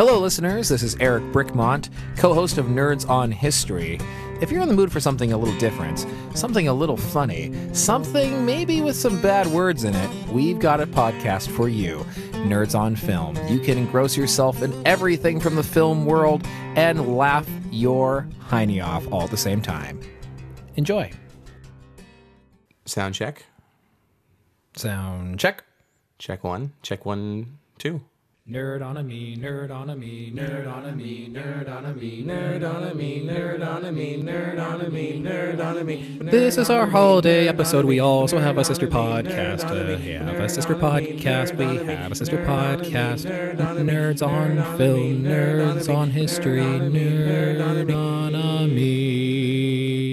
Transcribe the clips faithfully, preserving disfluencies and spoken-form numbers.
Hello, listeners. This is Eric Brickmont, co-host of Nerds on History. If you're in the mood for something a little different, something a little funny, something maybe with some bad words in it, we've got a podcast for you, Nerds on Film. You can engross yourself in everything from the film world and laugh your hiney off all at the same time. Enjoy. Sound check. Sound check. Check one. Check one, two. Nerd on a me, nerd on a me, nerd on a me, nerd on a me, nerd on a me, nerd on a me, nerd on a me, nerd on a me. This is our holiday episode. We also have a sister podcast. We have a sister podcast. We have a sister podcast. Nerds on Film, Nerds on History, Nerd on a me.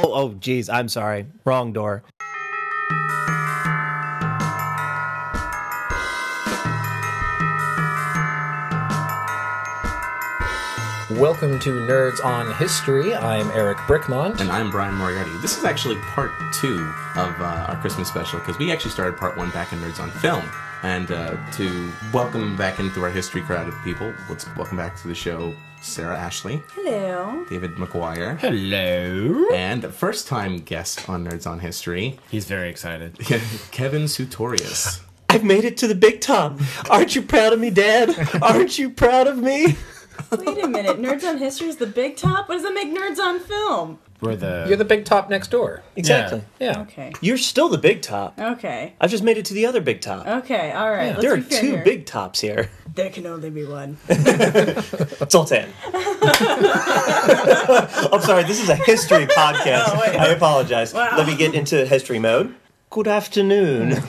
Oh, oh, geez, I'm sorry. Wrong door. Welcome to Nerds on History. I'm Eric Brickmont. And I'm Brian Moriarty. This is actually part two of uh, our Christmas special, because we actually started part one back in Nerds on Film. And uh, to welcome back into our history crowd of people, let's welcome back to the show Sarah Ashley. Hello. David McGuire. Hello. And first-time guest on Nerds on History. He's very excited. Kevin Sutorius. I've made it to the big top. Aren't you proud of me, Dad? Aren't you proud of me? Wait a minute. Nerds on History is the big top? What does that make Nerds on Film? We're the... You're the big top next door. Exactly. Yeah. yeah. Okay. You're still the big top. Okay. I've just made it to the other big top. Okay, all right. Yeah. Let's there are two here. Big tops here. There can only be one. It's all ten. I'm sorry, this is a history podcast. Oh, wait. I apologize. Wow. Let me get into history mode. Good afternoon.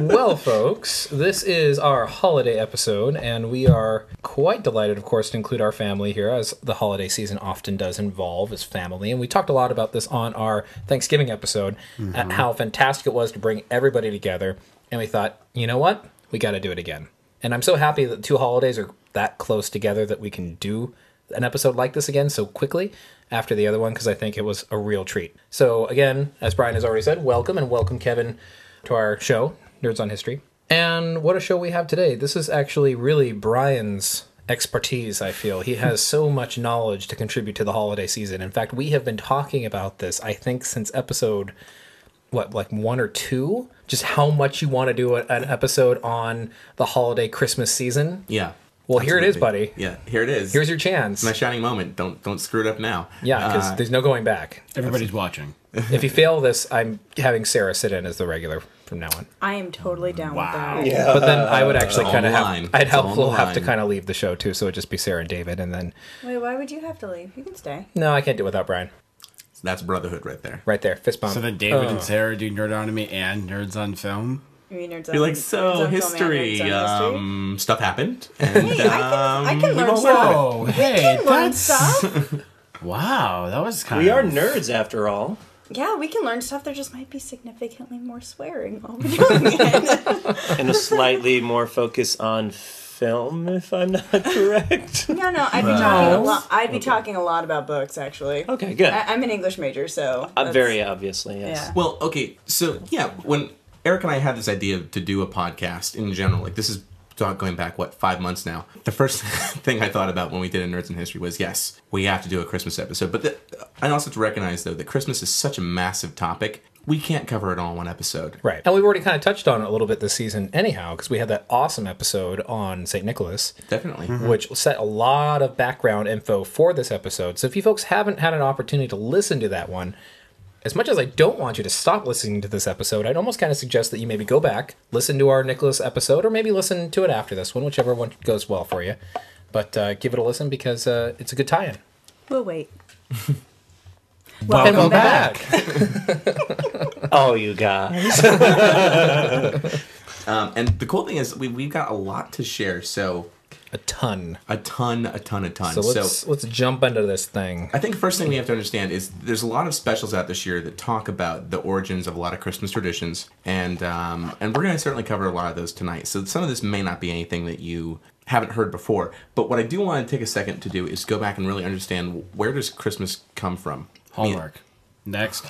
Well, folks, this is our holiday episode, and we are quite delighted, of course, to include our family here, as the holiday season often does involve is family. And we talked a lot about this on our Thanksgiving episode, mm-hmm. at how fantastic it was to bring everybody together. And we thought, you know what? We got to do it again. And I'm so happy that two holidays are that close together that we can do an episode like this again so quickly after the other one, because I think it was a real treat. So, again, as Brian has already said, welcome, and welcome, Kevin, to our show, Nerds on History. And what a show we have today. This is actually really Brian's expertise, I feel. He has so much knowledge to contribute to the holiday season. In fact, we have been talking about this, I think, since episode, what, like one or two? Just how much you want to do a, an episode on the holiday Christmas season. Yeah. Well, absolutely. Here it is, buddy. Yeah, here it is. Here's your chance. My shining moment. Don't don't screw it up now. Yeah, because uh, there's no going back. Everybody's watching. If you fail this, I'm having Sarah sit in as the regular from now on. I am totally down wow. with that. Yeah. But then I would actually kind of have, I'd help, we'll have to kind of leave the show too, so it'd just be Sarah and David, and then... Wait, why would you have to leave? You can stay. No, I can't do it without Brian. So that's brotherhood right there. Right there, fist bump. So then David oh. and Sarah do Nerdonomy and Nerds on Film? You're like, so, history, um, stuff happened. And, hey, um, I can, I can learn stuff. Whoa, hey, we can learn stuff. Wow, that was kind we of... We are nerds, after all. Yeah, we can learn stuff. There just might be significantly more swearing while we're doing it. And a slightly more focus on film, if I'm not correct. No, no, I'd be, right. talking, a lo- I'd be okay. talking a lot about books, actually. Okay, good. I- I'm an English major, so... Uh, very obviously, yes. Yeah. Well, okay, so, yeah, when... Eric and I had this idea to do a podcast in general. Like, this is going back, what, five months now. The first thing I thought about when we did a Nerds in History was, yes, we have to do a Christmas episode. But the, I also have to recognize, though, that Christmas is such a massive topic. We can't cover it all in one episode. Right. And we've already kind of touched on it a little bit this season anyhow, because we had that awesome episode on Saint Nicholas. Definitely. Mm-hmm. Which set a lot of background info for this episode. So if you folks haven't had an opportunity to listen to that one... As much as I don't want you to stop listening to this episode, I'd almost kind of suggest that you maybe go back, listen to our Nicholas episode, or maybe listen to it after this one, whichever one goes well for you. But uh, give it a listen because uh, it's a good tie-in. We'll wait. Welcome, Welcome back. back. Oh, you guys. um, and the cool thing is we, we've got a lot to share, so... A ton. A ton, a ton, a ton. So let's, so let's jump into this thing. I think the first thing we have to understand is there's a lot of specials out this year that talk about the origins of a lot of Christmas traditions. And um, and we're going to certainly cover a lot of those tonight. So some of this may not be anything that you haven't heard before. But what I do want to take a second to do is go back and really understand, where does Christmas come from? Hallmark. I mean, Next.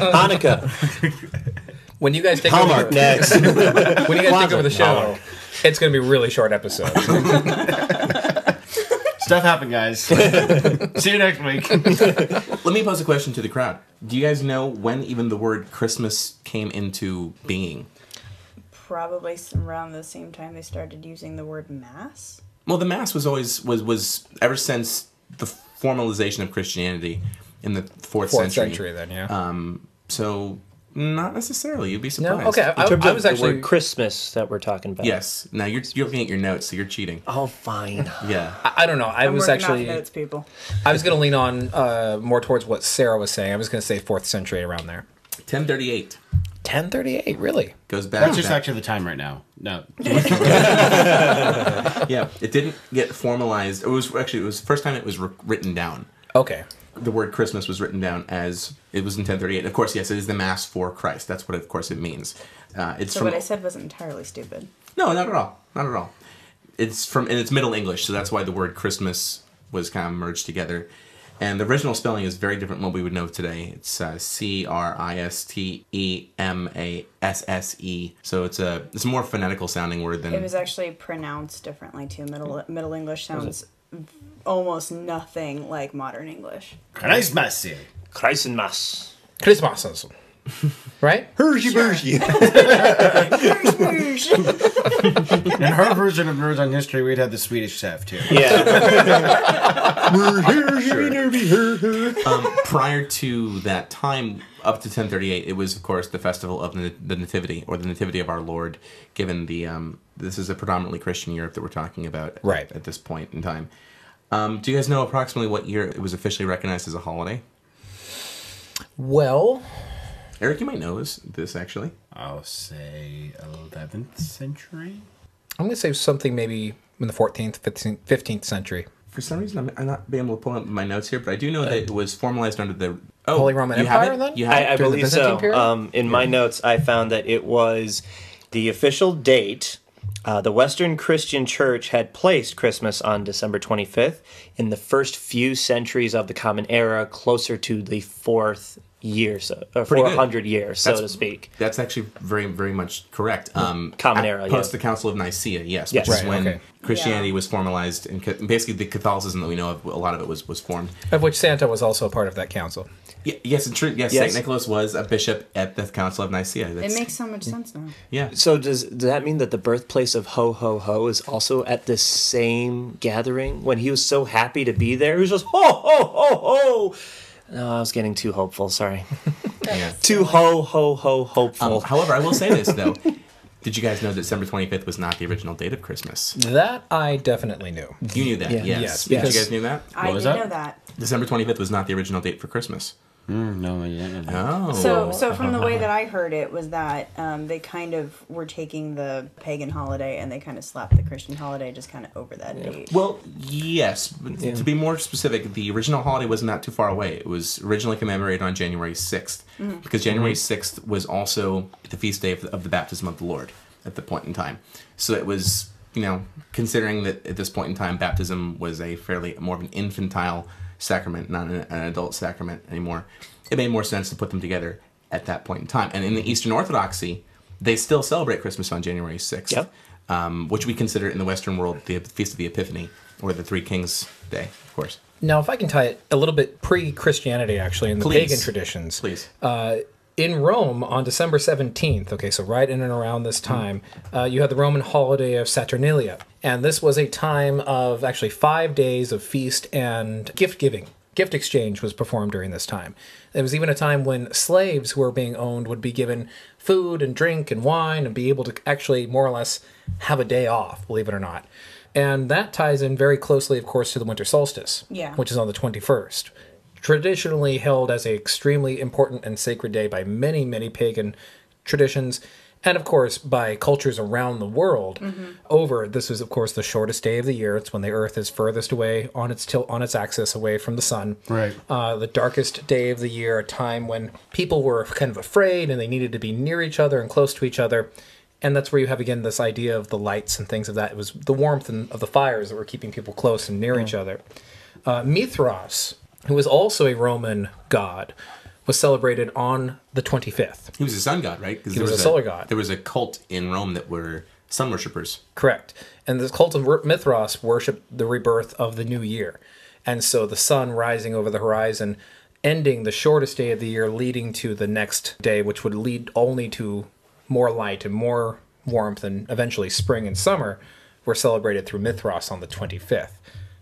Hanukkah. When you guys take Hallmark. Over, next. When you guys Kwanzaa. Take over the show, Hallmark. It's going to be a really short episode. Stuff happened, guys. See you next week. Let me pose a question to the crowd. Do you guys know when even the word Christmas came into being? Probably around the same time they started using the word Mass. Well, the Mass was always, was, was ever since the formalization of Christianity in the fourth, fourth century. Fourth century, then, yeah. Um, so, not necessarily. You'd be surprised. No? Okay, I, in terms I, I was of actually... the word Christmas that we're talking about. Yes. Now, you're, you're looking at your notes, so you're cheating. Oh, fine. Yeah. I, I don't know. I I'm was actually... I'm notes, people. I was going to lean on uh, more towards what Sarah was saying. I was going to say fourth century, around there. ten thirty-eight. ten thirty-eight, really? Goes back. That's just actually the time right now. No. Yeah, it didn't get formalized. It was actually it was the first time it was written down. Okay. The word Christmas was written down as it was in ten thirty-eight. Of course, yes, it is the Mass for Christ. That's what, of course, it means. Uh, it's so from, what I said wasn't entirely stupid. No, not at all. Not at all. It's from and it's Middle English, so that's why the word Christmas was kind of merged together. And the original spelling is very different from what we would know today. It's uh, C R I S T E M A S S E. So it's a it's a more phonetical sounding word than... It was actually pronounced differently, too. Middle Middle English sounds almost nothing like modern English. Christmas. Christmas. Christmas. Right? Hershey Bershey. In her version of Nerds on History, we'd have the Swedish chef, too. Yeah. We're here, here, here, here. Um, prior to that time, up to ten thirty-eight, it was, of course, the festival of the Nativity, or the Nativity of our Lord, given the, um, this is a predominantly Christian Europe that we're talking about right. at this point in time. Um, do you guys know approximately what year it was officially recognized as a holiday? Well... Eric, you might know this, this actually. I'll say eleventh century. I'm going to say something maybe in the fourteenth, fifteenth, fifteenth century. For some reason, I'm, I'm not being able to pull up my notes here, but I do know uh, that it was formalized under the... Oh, Holy Roman Empire, then? You I, I believe so. Um, in yeah. my notes, I found that it was the official date... Uh, the Western Christian Church had placed Christmas on December twenty-fifth in the first few centuries of the Common Era, closer to the fourth year, so, or four hundred years, so to speak. That's actually very, very much correct. Um, Common Era, yes. Post yeah. the Council of Nicaea, yes, yes. which right, is when okay. Christianity yeah. was formalized, and basically the Catholicism that we know of, a lot of it was, was formed. Of which Santa was also a part of that council. Yes, it's true. Yes, yes. Saint Nicholas was a bishop at the Council of Nicaea. That's, it makes so much sense now. Yeah. So does, does that mean that the birthplace of Ho Ho Ho is also at this same gathering? When he was so happy to be there, he was just, Ho Ho Ho Ho! No, I was getting too hopeful, sorry. Yeah. Too Ho Ho Ho hopeful. Um, however, I will say this, though. Did you guys know that December twenty-fifth was not the original date of Christmas? That I definitely knew. You knew that, yeah. yes. yes. Because yes. you guys knew that? I what was did that? know that. December twenty-fifth was not the original date for Christmas. Mm, no, yeah, no. Oh. So, so from the way that I heard it was that um, they kind of were taking the pagan holiday and they kind of slapped the Christian holiday just kind of over that yeah. date. Well, yes. Yeah. To be more specific, the original holiday was not too far away. It was originally commemorated on January sixth mm-hmm. because January sixth was also the feast day of the, of the baptism of the Lord at the point in time. So it was, you know, considering that at this point in time, baptism was a fairly more of an infantile sacrament, not an adult sacrament anymore. It made more sense to put them together at that point in time. And in the Eastern Orthodoxy, they still celebrate Christmas on January sixth, yep. um, which we consider in the Western world the Feast of the Epiphany, or the Three Kings Day, of course. Now, if I can tie it a little bit pre-Christianity, actually, in the Please. pagan traditions. Please. Uh, in Rome, on December seventeenth, okay, so right in and around this time, uh, you had the Roman holiday of Saturnalia. And this was a time of actually five days of feast and gift-giving. Gift exchange was performed during this time. It was even a time when slaves who were being owned would be given food and drink and wine and be able to actually more or less have a day off, believe it or not. And that ties in very closely, of course, to the winter solstice, yeah. which is on the twenty-first. Traditionally held as an extremely important and sacred day by many, many pagan traditions, and of course by cultures around the world. Mm-hmm. Over, this is of course the shortest day of the year. It's when the Earth is furthest away on its tilt, on its axis, away from the sun. Right. Uh, the darkest day of the year, a time when people were kind of afraid and they needed to be near each other and close to each other. And that's where you have, again, this idea of the lights and things of that. It was the warmth and, of the fires that were keeping people close and near yeah. each other. Uh, Mithras who was also a Roman god, was celebrated on the twenty-fifth. He was a sun god, right? He there was, was a solar a, god. There was a cult in Rome that were sun worshippers. Correct. And the cult of Mithras worshipped the rebirth of the new year. And so the sun rising over the horizon, ending the shortest day of the year, leading to the next day, which would lead only to more light and more warmth, and eventually spring and summer were celebrated through Mithras on the twenty-fifth.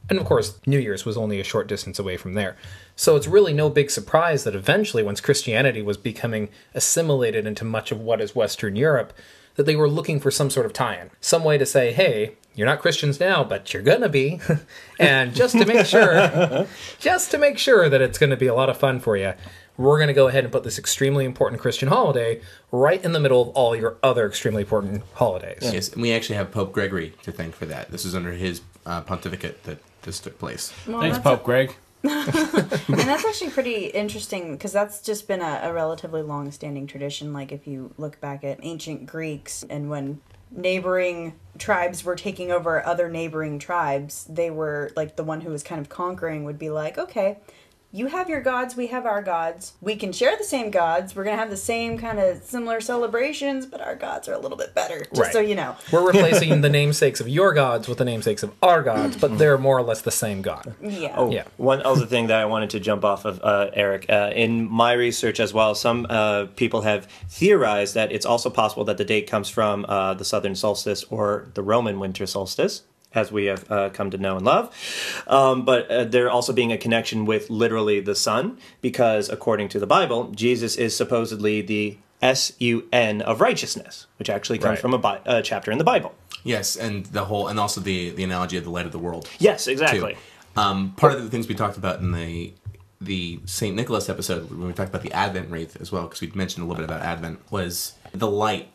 And of course, New Year's was only a short distance away from there. So it's really no big surprise that eventually, once Christianity was becoming assimilated into much of what is Western Europe, that they were looking for some sort of tie-in. Some way to say, hey, you're not Christians now, but you're gonna be. And just to make sure, just to make sure that it's gonna be a lot of fun for you, we're gonna go ahead and put this extremely important Christian holiday right in the middle of all your other extremely important holidays. Yes, and we actually have Pope Gregory to thank for that. This is under his uh, pontificate that this took place. Well, thanks, Pope a- Greg. And that's actually pretty interesting, because that's just been a, a relatively long-standing tradition. Like, if you look back at ancient Greeks, and when neighboring tribes were taking over other neighboring tribes, they were, like, the one who was kind of conquering would be like, okay, you have your gods, we have our gods. We can share the same gods. We're going to have the same kind of similar celebrations, but our gods are a little bit better, just right. So you know. We're replacing the namesakes of your gods with the namesakes of our gods, but they're more or less the same god. Yeah. Oh, yeah. One other thing that I wanted to jump off of, uh, Eric, uh, in my research as well, some uh, people have theorized that it's also possible that the date comes from uh, the southern solstice or the Roman winter solstice, as we have uh, come to know and love, um, but uh, there also being a connection with literally the sun, because according to the Bible, Jesus is supposedly the S U N of righteousness, which actually comes right. from a, bi- a chapter in the Bible. Yes, and the whole, and also the the analogy of the light of the world. Yes, exactly. Um, part of the things we talked about in the the Saint Nicholas episode, when we talked about the Advent wreath as well, because we'd mentioned a little bit about Advent, was the light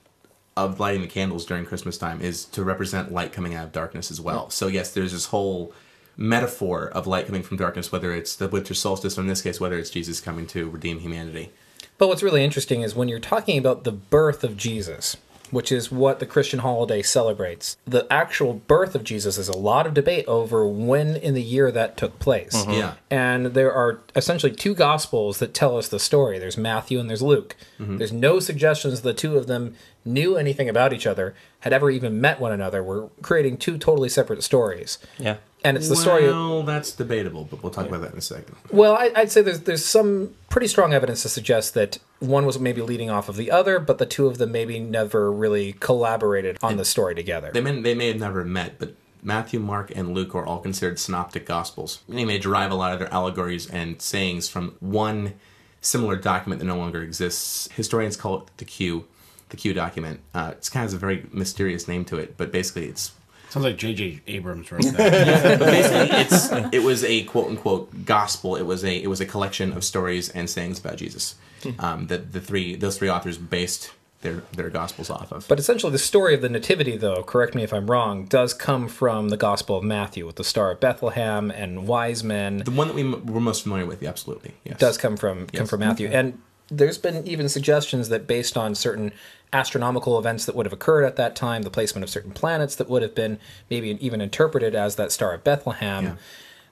of lighting the candles during Christmas time is to represent light coming out of darkness as well. So yes, there's this whole metaphor of light coming from darkness, whether it's the winter solstice, or in this case, whether it's Jesus coming to redeem humanity. But what's really interesting is when you're talking about the birth of Jesus, which is what the Christian holiday celebrates, the actual birth of Jesus is a lot of debate over when in the year that took place. Mm-hmm. Yeah. And there are essentially two Gospels that tell us the story. There's Matthew and there's Luke. Mm-hmm. There's no suggestions the two of them knew anything about each other, had ever even met one another. We're creating two totally separate stories. Yeah. And it's the well, story... Well, that's debatable, but we'll talk yeah. about that in a second. Well, I, I'd say there's there's some pretty strong evidence to suggest that one was maybe leading off of the other, but the two of them maybe never really collaborated on and the story together. They may, they may have never met, but Matthew, Mark, and Luke are all considered synoptic gospels. They may derive a lot of their allegories and sayings from one similar document that no longer exists. Historians call it the Q, the Q document. Uh, it's kind of a very mysterious name to it, but basically it's... Sounds like J J Abrams wrote that. Yeah, but basically, it's it was a quote unquote gospel. It was a it was a collection of stories and sayings about Jesus. Um, that the three those three authors based their their gospels off of. But essentially, the story of the Nativity, though, correct me if I'm wrong, does come from the Gospel of Matthew with the Star of Bethlehem and wise men. The one that we m- we're most familiar with, absolutely, yes, does come from yes. come from Matthew. Okay. And there's been even suggestions that based on certain astronomical events that would have occurred at that time, the placement of certain planets that would have been maybe even interpreted as that Star of Bethlehem,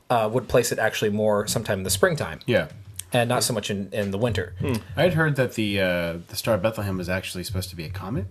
yeah. uh, would place it actually more sometime in the springtime. Yeah. And not so much in, in the winter. Hmm. I had heard that the uh, the Star of Bethlehem was actually supposed to be a comet.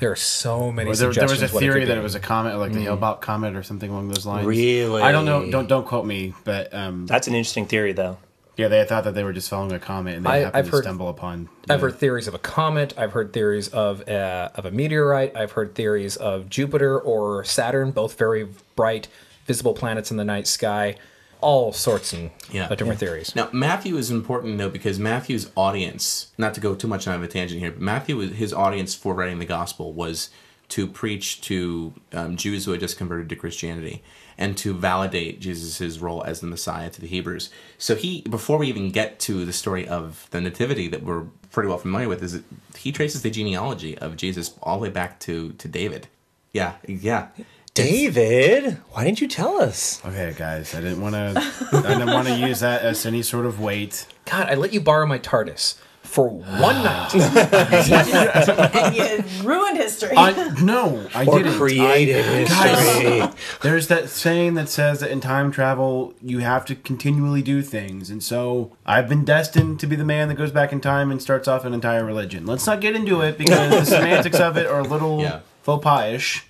There are so many there, suggestions. There was a theory it that it was a comet, like mm. the Hale-Bopp comet or something along those lines. Really? I don't know. Don't don't quote me, but... Um, that's an interesting theory, though. Yeah, they thought that they were just following a comet, and they I, happened I've to heard, stumble upon... I've know. heard theories of a comet. I've heard theories of a, of a meteorite. I've heard theories of Jupiter or Saturn, both very bright, visible planets in the night sky. All sorts of yeah. different yeah. theories. Now, Matthew is important, though, because Matthew's audience, not to go too much on a tangent here, but Matthew, his audience for writing the gospel was to preach to um, Jews who had just converted to Christianity, and to validate Jesus' role as the Messiah to the Hebrews. So he, before we even get to the story of the Nativity that we're pretty well familiar with, is that he traces the genealogy of Jesus all the way back to, to David. Yeah, yeah. David? Why didn't you tell us? Okay, guys, I didn't want to I didn't want to use that as any sort of weight. God, I let you borrow my TARDIS. for one night. And you ruined history. I, no, I or didn't. created I, history. Guys, there's that saying that says that in time travel, you have to continually do things. And so I've been destined to be the man that goes back in time and starts off an entire religion. Let's not get into it because the semantics of it are a little yeah. faux pas-ish.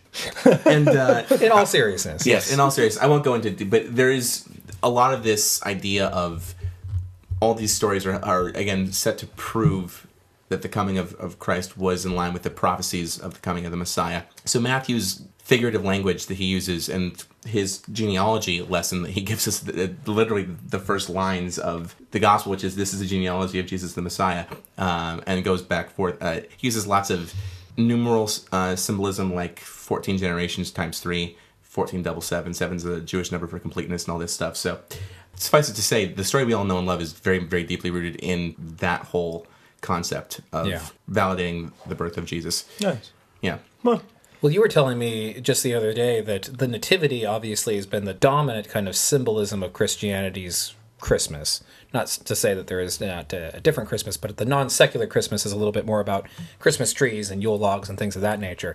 And uh, in all seriousness. Yes, in all seriousness. I won't go into it, but there is a lot of this idea of all these stories are, are, again, set to prove that the coming of, of Christ was in line with the prophecies of the coming of the Messiah. So Matthew's figurative language that he uses and his genealogy lesson that he gives us, the, literally the first lines of the gospel, which is, this is the genealogy of Jesus the Messiah, um, and it goes back forth. Uh, he uses lots of numeral uh, symbolism, like fourteen generations times three, fourteen double seven, seven's the Jewish number for completeness and all this stuff. So suffice it to say, the story we all know and love is very, very deeply rooted in that whole concept of yeah. validating the birth of Jesus. Nice. Yeah. Well, you were telling me just the other day that the Nativity obviously has been the dominant kind of symbolism of Christianity's Christmas. Not to say that there is not a different Christmas, but the non-secular Christmas is a little bit more about Christmas trees and Yule logs and things of that nature.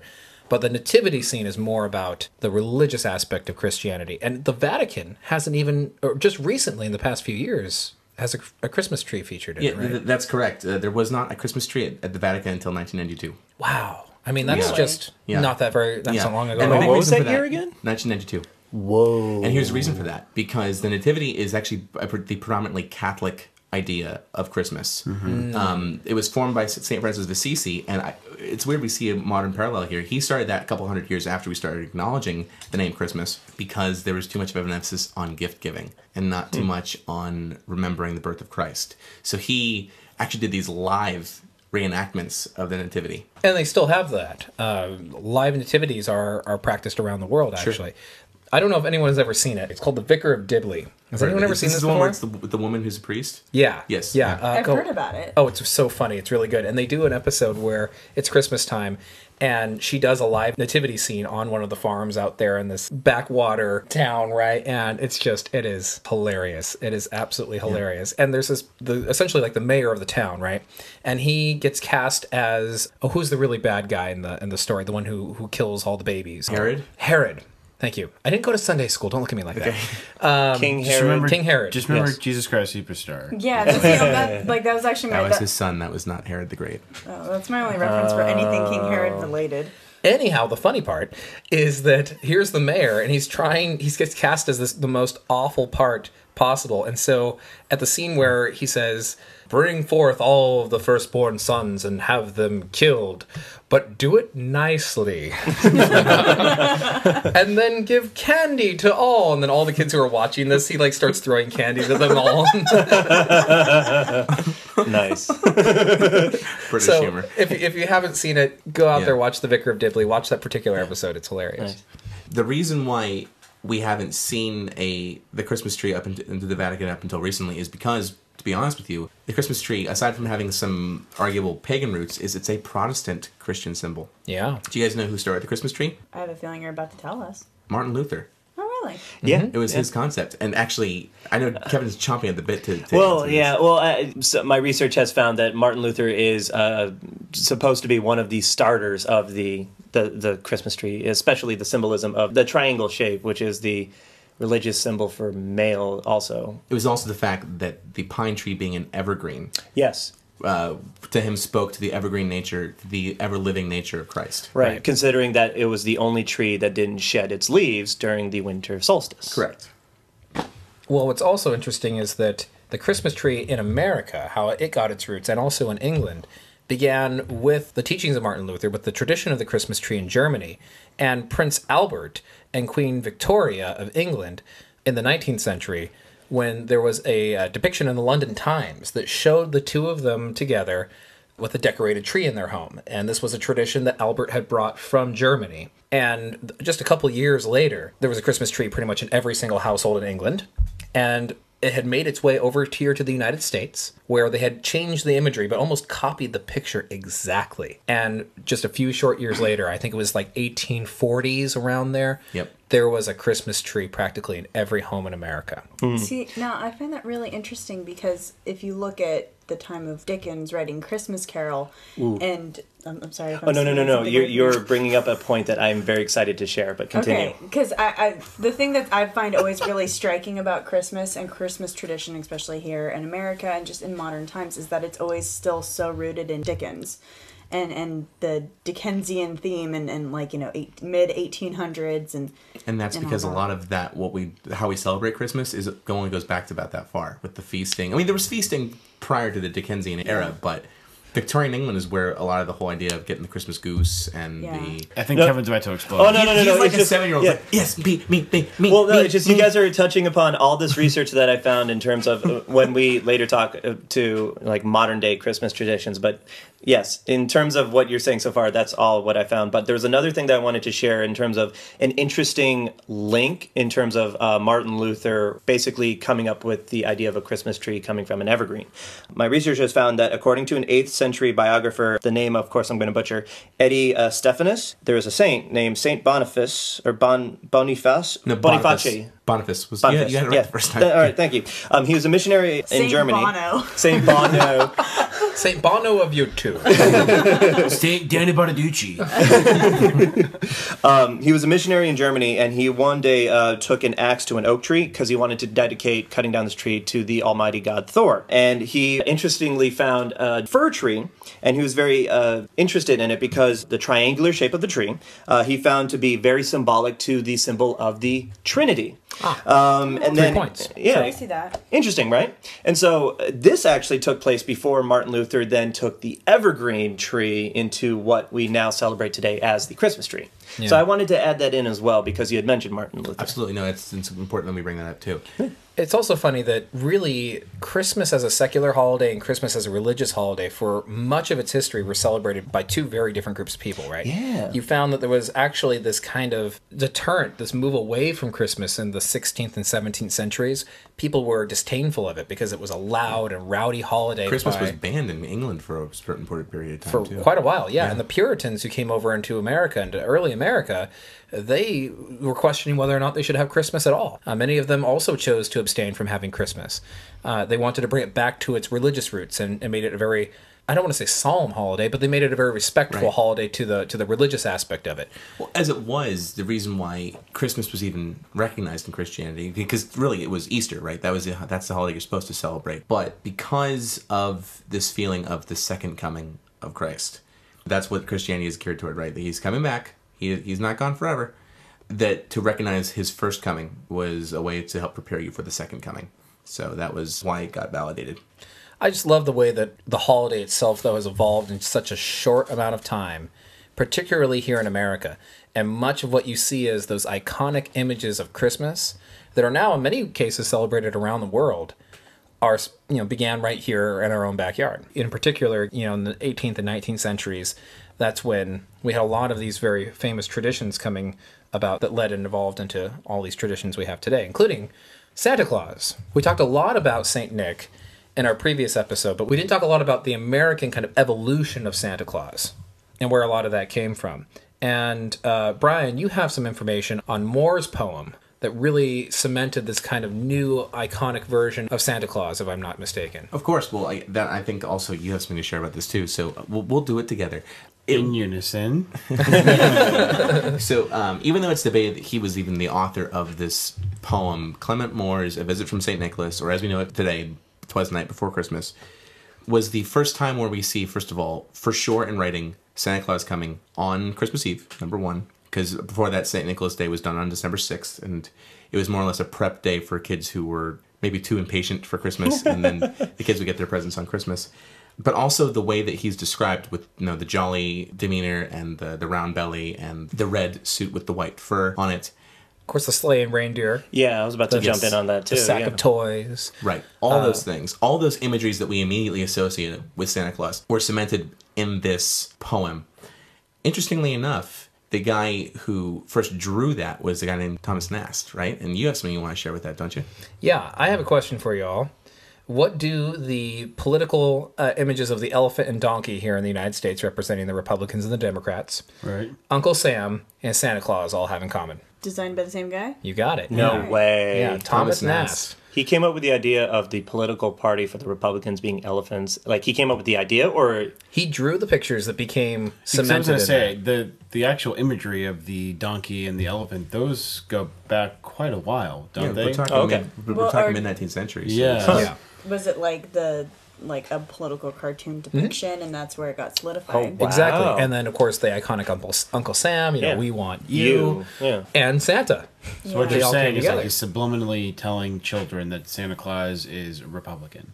But the nativity scene is more about the religious aspect of Christianity. And the Vatican hasn't even, or just recently in the past few years, has a, a Christmas tree featured in yeah, it, right? Th- that's correct. Uh, there was not a Christmas tree at, at the Vatican until nineteen ninety-two. Wow. I mean, that's yeah. just yeah. not that very, that's yeah. not long ago. And what was that, that year again? nineteen ninety-two. Whoa. And here's the reason for that. Because the nativity is actually the predominantly Catholic idea of Christmas. Mm-hmm. Um, it was formed by Saint Francis of Assisi, and I, it's weird we see a modern parallel here. He started that a couple hundred years after we started acknowledging the name Christmas because there was too much of an emphasis on gift-giving and not too mm. much on remembering the birth of Christ. So he actually did these live reenactments of the Nativity. And they still have that. Uh, live nativities are, are practiced around the world, actually. Sure. I don't know if anyone has ever seen it. It's called The Vicar of Dibley. Has right. anyone ever is seen this, this before? This is the one where it's the, the woman who's a priest? Yeah. Yes. Yeah. Uh, I've go, heard about it. Oh, it's so funny. It's really good. And they do an episode where it's Christmas time, and she does a live nativity scene on one of the farms out there in this backwater town, right? And it's just, it is hilarious. It is absolutely hilarious. Yeah. And there's this, the, essentially like the mayor of the town, right? And he gets cast as, oh, who's the really bad guy in the in the story? The one who, who kills all the babies? Herod? Herod. Thank you. I didn't go to Sunday school. Don't look at me like okay. that. Um, King Herod. Remember, King Herod. Just remember yes. Jesus Christ Superstar. Yeah, that's, you know, that, like that was actually my. That was that, his son. That was not Herod the Great. Oh, that's my only reference uh, for anything King Herod related. Anyhow, the funny part is that here's the mayor, and he's trying. He gets cast as this, the most awful part possible, and so at the scene where he says, "Bring forth all of the firstborn sons and have them killed, but do it nicely." And then give candy to all. And then all the kids who are watching this, he like starts throwing candy to them all. Nice. British so humor. If, if you haven't seen it, go out yeah. there, watch The Vicar of Dibley. Watch that particular episode. It's hilarious. Nice. The reason why we haven't seen a the Christmas tree up into, into the Vatican up until recently is because, to be honest with you, the Christmas tree, aside from having some arguable pagan roots, is it's a Protestant Christian symbol. Yeah. Do you guys know who started the Christmas tree? I have a feeling you're about to tell us. Martin Luther. Oh, really? Yeah. Mm-hmm. It was yeah. his concept. And actually, I know Kevin's chomping at the bit to... to well, yeah. Well, I, so my research has found that Martin Luther is uh, supposed to be one of the starters of the, the, the Christmas tree, especially the symbolism of the triangle shape, which is the religious symbol for male also. It was also the fact that the pine tree being an evergreen. Yes. Uh, to him spoke to the evergreen nature, the ever-living nature of Christ. Right. right, considering that it was the only tree that didn't shed its leaves during the winter solstice. Correct. Well, what's also interesting is that the Christmas tree in America, how it got its roots, and also in England, began with the teachings of Martin Luther, with the tradition of the Christmas tree in Germany, and Prince Albert and Queen Victoria of England in the nineteenth century, when there was a uh, depiction in the London Times that showed the two of them together with a decorated tree in their home. And this was a tradition that Albert had brought from Germany. And just a couple years later, there was a Christmas tree pretty much in every single household in England. And it had made its way over here to the United States, where they had changed the imagery, but almost copied the picture exactly. And just a few short years later, I think it was like eighteen forties around there, yep. there was a Christmas tree practically in every home in America. Mm. See, now I find that really interesting because if you look at the time of Dickens writing Christmas Carol. Ooh. And um, I'm sorry. If I'm oh, no, no, no, no. You're, you're bringing up a point that I'm very excited to share, but continue. Because okay. I, I, the thing that I find always really striking about Christmas and Christmas tradition, especially here in America and just in modern times, is that it's always still so rooted in Dickens. And and the Dickensian theme and, and like, you know, eight, mid eighteen hundreds. And and that's and because that. a lot of that, what we how we celebrate Christmas is only goes back to about that far with the feasting. I mean, there was feasting prior to the Dickensian yeah. era, but Victorian England is where a lot of the whole idea of getting the Christmas goose and yeah. the... I think no. Kevin's about to explode. Oh, no, no, no. He's no, like a seven-year-old. Yeah. Like, yes, me, me, me, me, Well, no, me, it's just me. You guys are touching upon all this research that I found in terms of uh, when we later talk uh, to, like, modern-day Christmas traditions. But, yes, in terms of what you're saying so far, that's all what I found. But there's another thing that I wanted to share in terms of an interesting link in terms of uh, Martin Luther basically coming up with the idea of a Christmas tree coming from an evergreen. My research has found that, according to an eighth century biographer, the name, of course, I'm going to butcher, Eddie uh, Stephanus. There is a saint named Saint Boniface, or bon, Boniface. No, Boniface. Boniface. Boniface was Boniface. Yeah, you had it right yeah. the first time. Th- all right, thank you. Um, he was a missionary Saint in Germany. Bono. Saint Bono. Saint Bono of you two. Saint Danny Barducci. um, he was a missionary in Germany, and he one day uh, took an axe to an oak tree because he wanted to dedicate cutting down this tree to the almighty god Thor. And he interestingly found a fir tree, and he was very uh, interested in it because the triangular shape of the tree uh, he found to be very symbolic to the symbol of the Trinity. Ah, um, and three then, points. Yeah, sure, I see that. Interesting, right? And so uh, this actually took place before Martin Luther then took the evergreen tree into what we now celebrate today as the Christmas tree. Yeah. So I wanted to add that in as well because you had mentioned Martin Luther. Absolutely, no, it's, it's important that we bring that up too. It's also funny that really Christmas as a secular holiday and Christmas as a religious holiday for much of its history were celebrated by two very different groups of people, right? Yeah. You found that there was actually this kind of deterrent, this move away from Christmas in the sixteenth and seventeenth centuries. People were disdainful of it because it was a loud and rowdy holiday. Christmas by, was banned in England for a certain period of time, For too. quite a while, yeah. yeah. And the Puritans who came over into America, into early America, they were questioning whether or not they should have Christmas at all. Uh, many of them also chose to abstain from having Christmas. Uh, they wanted to bring it back to its religious roots and, and made it a very, I don't want to say solemn holiday, but they made it a very respectful right. holiday to the to the religious aspect of it. Well, as it was, the reason why Christmas was even recognized in Christianity, because really it was Easter, right? That was the, that's the holiday you're supposed to celebrate. But because of this feeling of the second coming of Christ, that's what Christianity is geared toward, right? That he's coming back. He, he's not gone forever. That to recognize his first coming was a way to help prepare you for the second coming. So that was why it got validated. I just love the way that the holiday itself, though, has evolved in such a short amount of time, particularly here in America. And much of what you see is those iconic images of Christmas that are now in many cases celebrated around the world are, you know, began right here in our own backyard. In particular, you know, in the eighteenth and nineteenth centuries, that's when we had a lot of these very famous traditions coming about that led and evolved into all these traditions we have today, including Santa Claus. We talked a lot about Saint Nick in our previous episode, but we didn't talk a lot about the American kind of evolution of Santa Claus and where a lot of that came from. And uh, Brian, you have some information on Moore's poem that really cemented this kind of new iconic version of Santa Claus, if I'm not mistaken. Of course. Well, I, that, I think also you have something to share about this too, so we'll, we'll do it together. In unison. So um, even though it's debated that he was even the author of this poem, Clement Moore's A Visit from Saint Nicholas, or as we know it today, Twas the Night Before Christmas, was the first time where we see, first of all, for sure in writing, Santa Claus coming on Christmas Eve, number one, because before that, Saint Nicholas Day was done on December sixth, and it was more or less a prep day for kids who were maybe too impatient for Christmas, and then the kids would get their presents on Christmas. But also the way that he's described with, you know, the jolly demeanor and the, the round belly and the red suit with the white fur on it. Of course, the sleigh and reindeer. Yeah, I was about to the, jump in on that, too. The sack yeah. of toys. Right. All uh, those things. All those imageries that we immediately associated with Santa Claus were cemented in this poem. Interestingly enough, the guy who first drew that was a guy named Thomas Nast, right? And you have something you want to share with that, don't you? Yeah, I have a question for you all. What do the political uh, images of the elephant and donkey here in the United States representing the Republicans and the Democrats, right, Uncle Sam, and Santa Claus all have in common? Designed by the same guy? You got it. No yeah. way. Yeah, Thomas, Thomas Nast. Nast. He came up with the idea of the political party for the Republicans being elephants. Like, he came up with the idea, or... He drew the pictures that became cemented. I was going to say, the, the actual imagery of the donkey and the elephant, those go back quite a while, don't yeah, they? We're talking, oh, okay. mid, we're well, talking our, mid-nineteenth century. So. Yeah. Huh. yeah. Was it like the... like a political cartoon depiction, mm-hmm. and that's where it got solidified. Oh, wow. Exactly. And then, of course, the iconic Uncle, Uncle Sam, you know, yeah. we want you, you. Yeah. and Santa. So yeah. what you're saying is like he's subliminally telling children that Santa Claus is a Republican.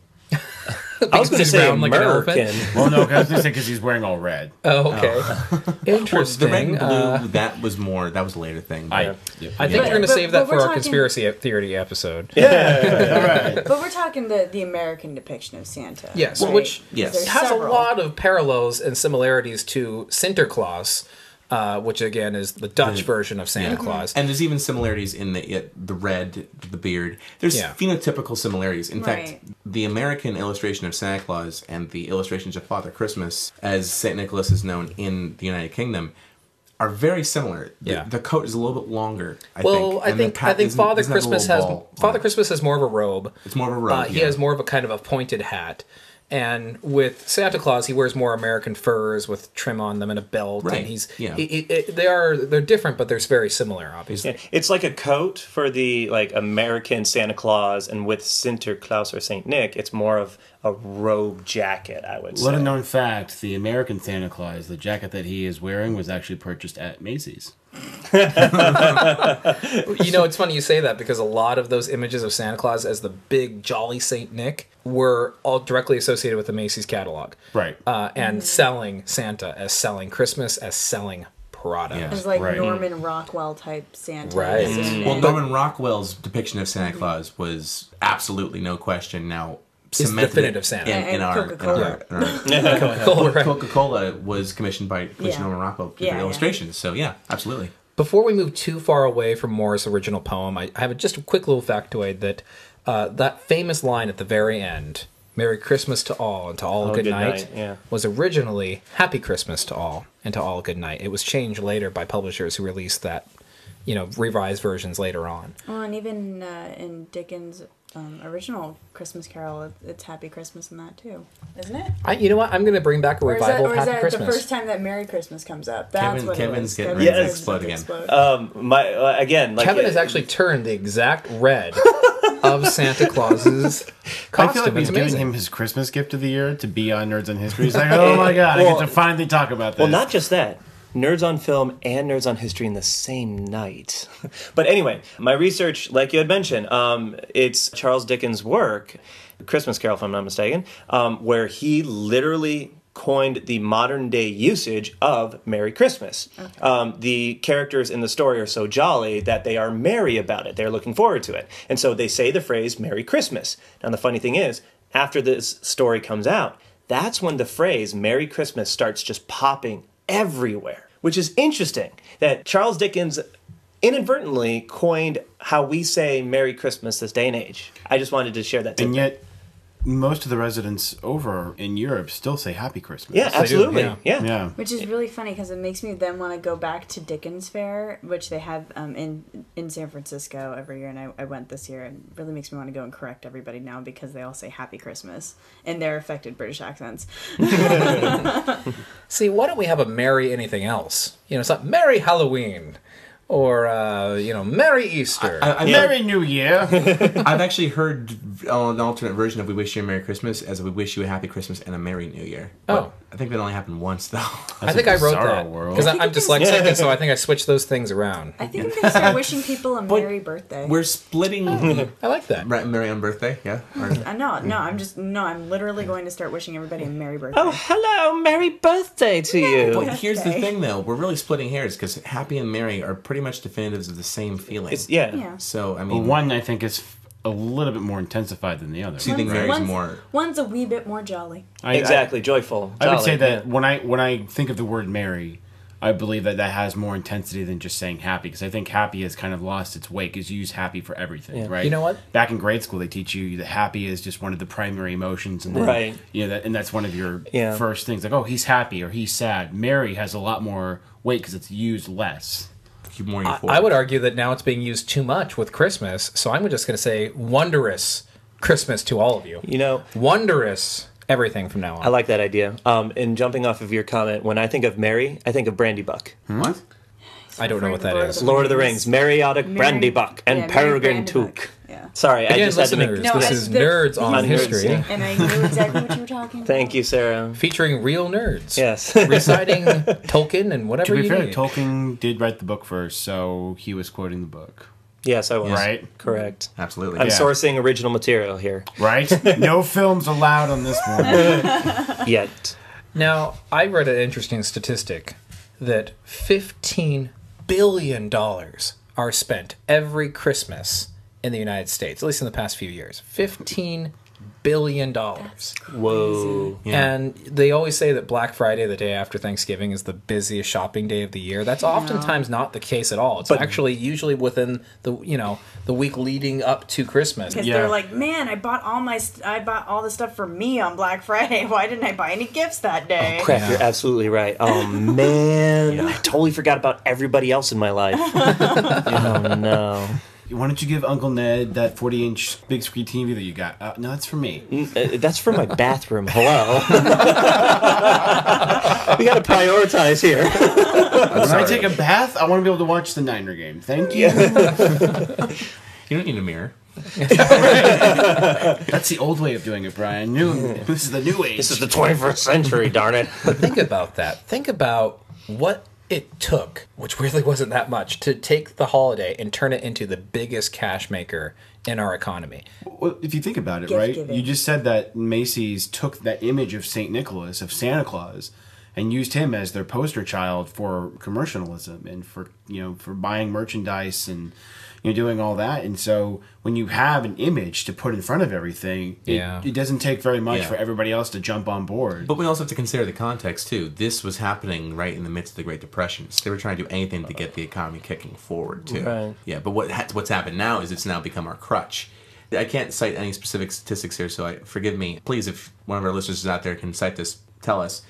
I was going to say like American. Well, no, I was going to say because he's wearing all red. Oh, okay. Oh. Interesting. Well, the red and blue, uh, that was more, that was a later thing. I, yeah. Yeah. I think but, we're going to save that for our talking... conspiracy theory episode. Yeah, yeah, yeah, yeah. all right. But we're talking the, the American depiction of Santa. Yes, right? Which yes. has several. a lot of parallels and similarities to Sinterklaas. Uh, which again is the Dutch version of Santa yeah. Claus, and there's even similarities in the it, the red, the beard. There's yeah. phenotypical similarities. In right. fact, the American illustration of Santa Claus and the illustrations of Father Christmas, as Saint Nicholas is known in the United Kingdom, are very similar. The, yeah. the coat is a little bit longer. I well, think. I and think I think Father Christmas has Father Christmas has more of a robe. It's more of a robe. Uh, he yeah. has more of a kind of a pointed hat. And with Santa Claus, he wears more American furs with trim on them and a belt. Right. And he's yeah. he, he, they are they're different, but they're very similar. Obviously, yeah. it's like a coat for the like American Santa Claus, and with Sinterklaas or Saint Nick, it's more of a robe jacket. I would. Say. Little known fact: the American Santa Claus, the jacket that he is wearing, was actually purchased at Macy's. You know, it's funny you say that because a lot of those images of Santa Claus as the big jolly Saint Nick were all directly associated with the Macy's catalog, right? Uh, and mm-hmm. selling Santa as selling Christmas as selling product. Yeah. It was like right. Norman Rockwell type Santa, right? Mm-hmm. Well, Norman Rockwell's depiction of Santa Claus was absolutely no question. Now. It's definitive Santa. In, in, in our, Coca-Cola. In our, in our Coca-Cola, right. Coca-Cola was commissioned by yeah. Norman Rockwell for yeah, illustrations. Yeah. So yeah, absolutely. Before we move too far away from Moore's original poem, I have just a quick little factoid that uh, that famous line at the very end, Merry Christmas to all and to all oh, good, good night, night. Yeah. was originally Happy Christmas to all and to all good night. It was changed later by publishers who released that, you know, revised versions later on. Well, and even uh, in Dickens' Um, original Christmas Carol, it's Happy Christmas in that too, isn't it? I, you know what? I'm going to bring back a revival of Happy Christmas. Or is that, or is that Christmas. the first time that Merry Christmas comes up? That's Kevin, what Kevin's getting ready to explode again. Um, my uh, again, like Kevin it, has actually turned the exact red of Santa Claus's costume. I feel like he's giving him his Christmas gift of the year to be on Nerds on History. He's like, oh my god, well, I get to finally talk about this. Well, not just that. Nerds on Film and Nerds on History in the same night. But anyway, my research, like you had mentioned, um, it's Charles Dickens' work, Christmas Carol, if I'm not mistaken, um, where he literally coined the modern-day usage of Merry Christmas. Okay. Um, the characters in the story are so jolly that they are merry about it. They're looking forward to it. And so they say the phrase, Merry Christmas. Now, the funny thing is, after this story comes out, that's when the phrase Merry Christmas starts just popping everywhere, which is interesting that Charles Dickens inadvertently coined how we say Merry Christmas this day and age. I just wanted to share that. And yet, most of the residents over in Europe still say Happy Christmas. Yeah, absolutely. Yeah. Yeah. yeah, Which is really funny because it makes me then want to go back to Dickens Fair, which they have um, in in San Francisco every year, and I, I went this year, and it really makes me want to go and correct everybody now because they all say Happy Christmas in their affected British accents. See, why don't we have a Merry anything else? You know, it's not Merry Halloween. Or, uh, you know, Merry Easter. I, I, yeah. Merry New Year. I've actually heard uh, an alternate version of We Wish You a Merry Christmas as We Wish You a Happy Christmas and a Merry New Year. But oh. I think that only happened once, though. I think I wrote that. Because I'm dyslexic, and so I think I switched those things around. I think you can start wishing people a Merry birthday. We're splitting. Oh, I like that. Merry on birthday, yeah? Or, uh, no, no, I'm just, no, I'm literally going to start wishing everybody a Merry birthday. Oh, hello, Merry birthday to you. But here's the thing, though. We're really splitting hairs because Happy and Merry are pretty much definitives of the same feeling. It's, yeah. yeah. So I mean, well, one I think is a little bit more intensified than the other. So you think Mary's more? One's a wee bit more jolly. I, exactly, I, joyful. Jolly. I would say that yeah. when I when I think of the word Mary, I believe that that has more intensity than just saying happy, because I think happy has kind of lost its way, because you use happy for everything, yeah. right? You know what? Back in grade school, they teach you that happy is just one of the primary emotions, and then, right? You know, that, and that's one of your yeah. first things, like oh, he's happy or he's sad. Mary has a lot more weight because it's used less. more euphoric. I, I would argue that now it's being used too much with Christmas, so I'm just going to say wondrous Christmas to all of you. You know, wondrous everything from now on. I like that idea. Um, and jumping off of your comment, when I think of Mary, I think of Brandy Buck. Hmm? What? So I don't know what that Lord is. Lord of the Rings, Mariotic Brandy Buck, and yeah, Peregrine Took. Yeah. Sorry, Again, I just had to make... No, this is the, Nerds on History. Nerds, yeah. And I knew exactly what you were talking about. Thank you, Sarah. Featuring real nerds. Yes. Reciting Tolkien and whatever you need. To be fair, need. Tolkien did write the book first, so he was quoting the book. Yes, I was. Right? Correct. Absolutely. I'm yeah. sourcing original material here. Right? No films allowed on this one. Yet. Now, I read an interesting statistic that fifteen billion dollars are spent every Christmas in the United States, at least in the past few years. fifteen billion dollars. Whoa. Yeah. And they always say that Black Friday, the day after Thanksgiving, is the busiest shopping day of the year. That's oftentimes no. not the case at all. It's but, actually usually within the you know the week leading up to Christmas. Because yeah. they're like, man, I bought all my st- I bought all the stuff for me on Black Friday. Why didn't I buy any gifts that day? Oh, crap, yeah. You're absolutely right. Oh, man. Yeah. I totally forgot about everybody else in my life. Oh, no. Why don't you give Uncle Ned that forty-inch big screen T V that you got? Uh, no, that's for me. Mm, that's for my bathroom. Hello. We got to prioritize here. When I take a bath, I want to be able to watch the Niner game. Thank you. You don't need a mirror. That's the old way of doing it, Brian. New, this is the new age. This is the twenty-first century, darn it. But think about that. Think about what... it took, which really wasn't that much, to take the holiday and turn it into the biggest cash maker in our economy. Well, if you think about it, Gift right? Giving. You just said that Macy's took that image of Saint Nicholas, of Santa Claus, and used him as their poster child for commercialism and for, you know, for buying merchandise and, you know, doing all that. And so when you have an image to put in front of everything, it, yeah. it doesn't take very much yeah. for everybody else to jump on board. But we also have to consider the context, too. This was happening right in the midst of the Great Depression. So they were trying to do anything to get the economy kicking forward, too. Right. Yeah, but what what's happened now is it's now become our crutch. I can't cite any specific statistics here, so I, forgive me. Please, if one of our listeners is out there can cite this, tell us.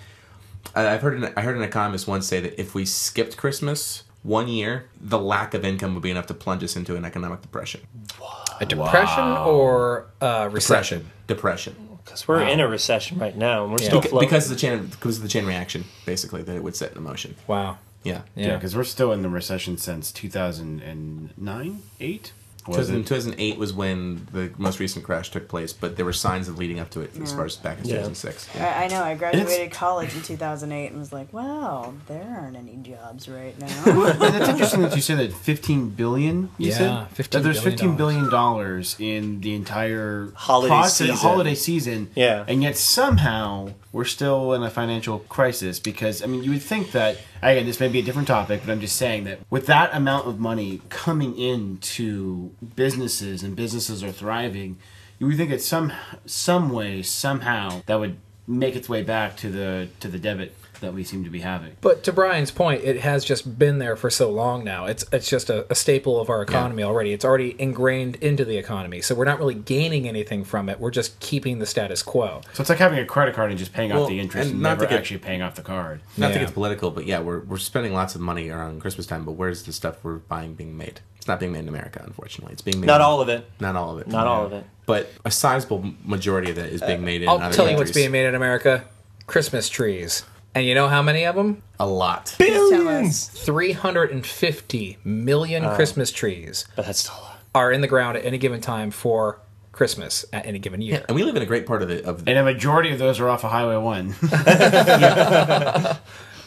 I've heard an, I heard an economist once say that if we skipped Christmas one year, the lack of income would be enough to plunge us into an economic depression. Wow. A depression wow. or a recession? Depression. Because we're wow. in a recession right now, and we're yeah. still floating. Because of the chain, because of the chain reaction, basically, that it would set in motion. Wow. Yeah. Yeah. Because yeah, we're still in the recession since two thousand and nine, eight. two thousand eight was when the most recent crash took place, but there were signs of leading up to it as yeah. far as back in yeah. two thousand six. Yeah. I, I know. I graduated it's... college in two thousand eight and was like, wow, there aren't any jobs right now. That's interesting that you said that fifteen billion dollars, you yeah, said? Yeah, fifteen billion dollars. There's fifteen billion dollars in the entire holiday cost season. Of the holiday season, yeah. and yet somehow we're still in a financial crisis because, I mean, you would think that, again, this may be a different topic, but I'm just saying that with that amount of money coming into businesses and businesses are thriving, you would think that some some way, somehow, that would make its way back to the to the debit that we seem to be having. But to Brian's point, it has just been there for so long now. It's it's just a, a staple of our economy yeah. already. It's already ingrained into the economy. So we're not really gaining anything from it. We're just keeping the status quo. So it's like having a credit card and just paying well, off the interest and, and never get, actually paying off the card. Not yeah. to get political, but yeah, we're we're spending lots of money around Christmas time, but where's the stuff we're buying being made? It's not being made in America, unfortunately. It's being made not in, all of it. Not all of it. Not all of it. But a sizable majority of that is being made in uh, other countries. I'll tell you what's being made in America. Christmas trees. And you know how many of them? A lot. Billions! three hundred fifty million uh, Christmas trees. But that's still a lot. Are in the ground at any given time for Christmas at any given year. Yeah, and we live in a great part of the... Of the and a majority of those are off of Highway one. Yeah.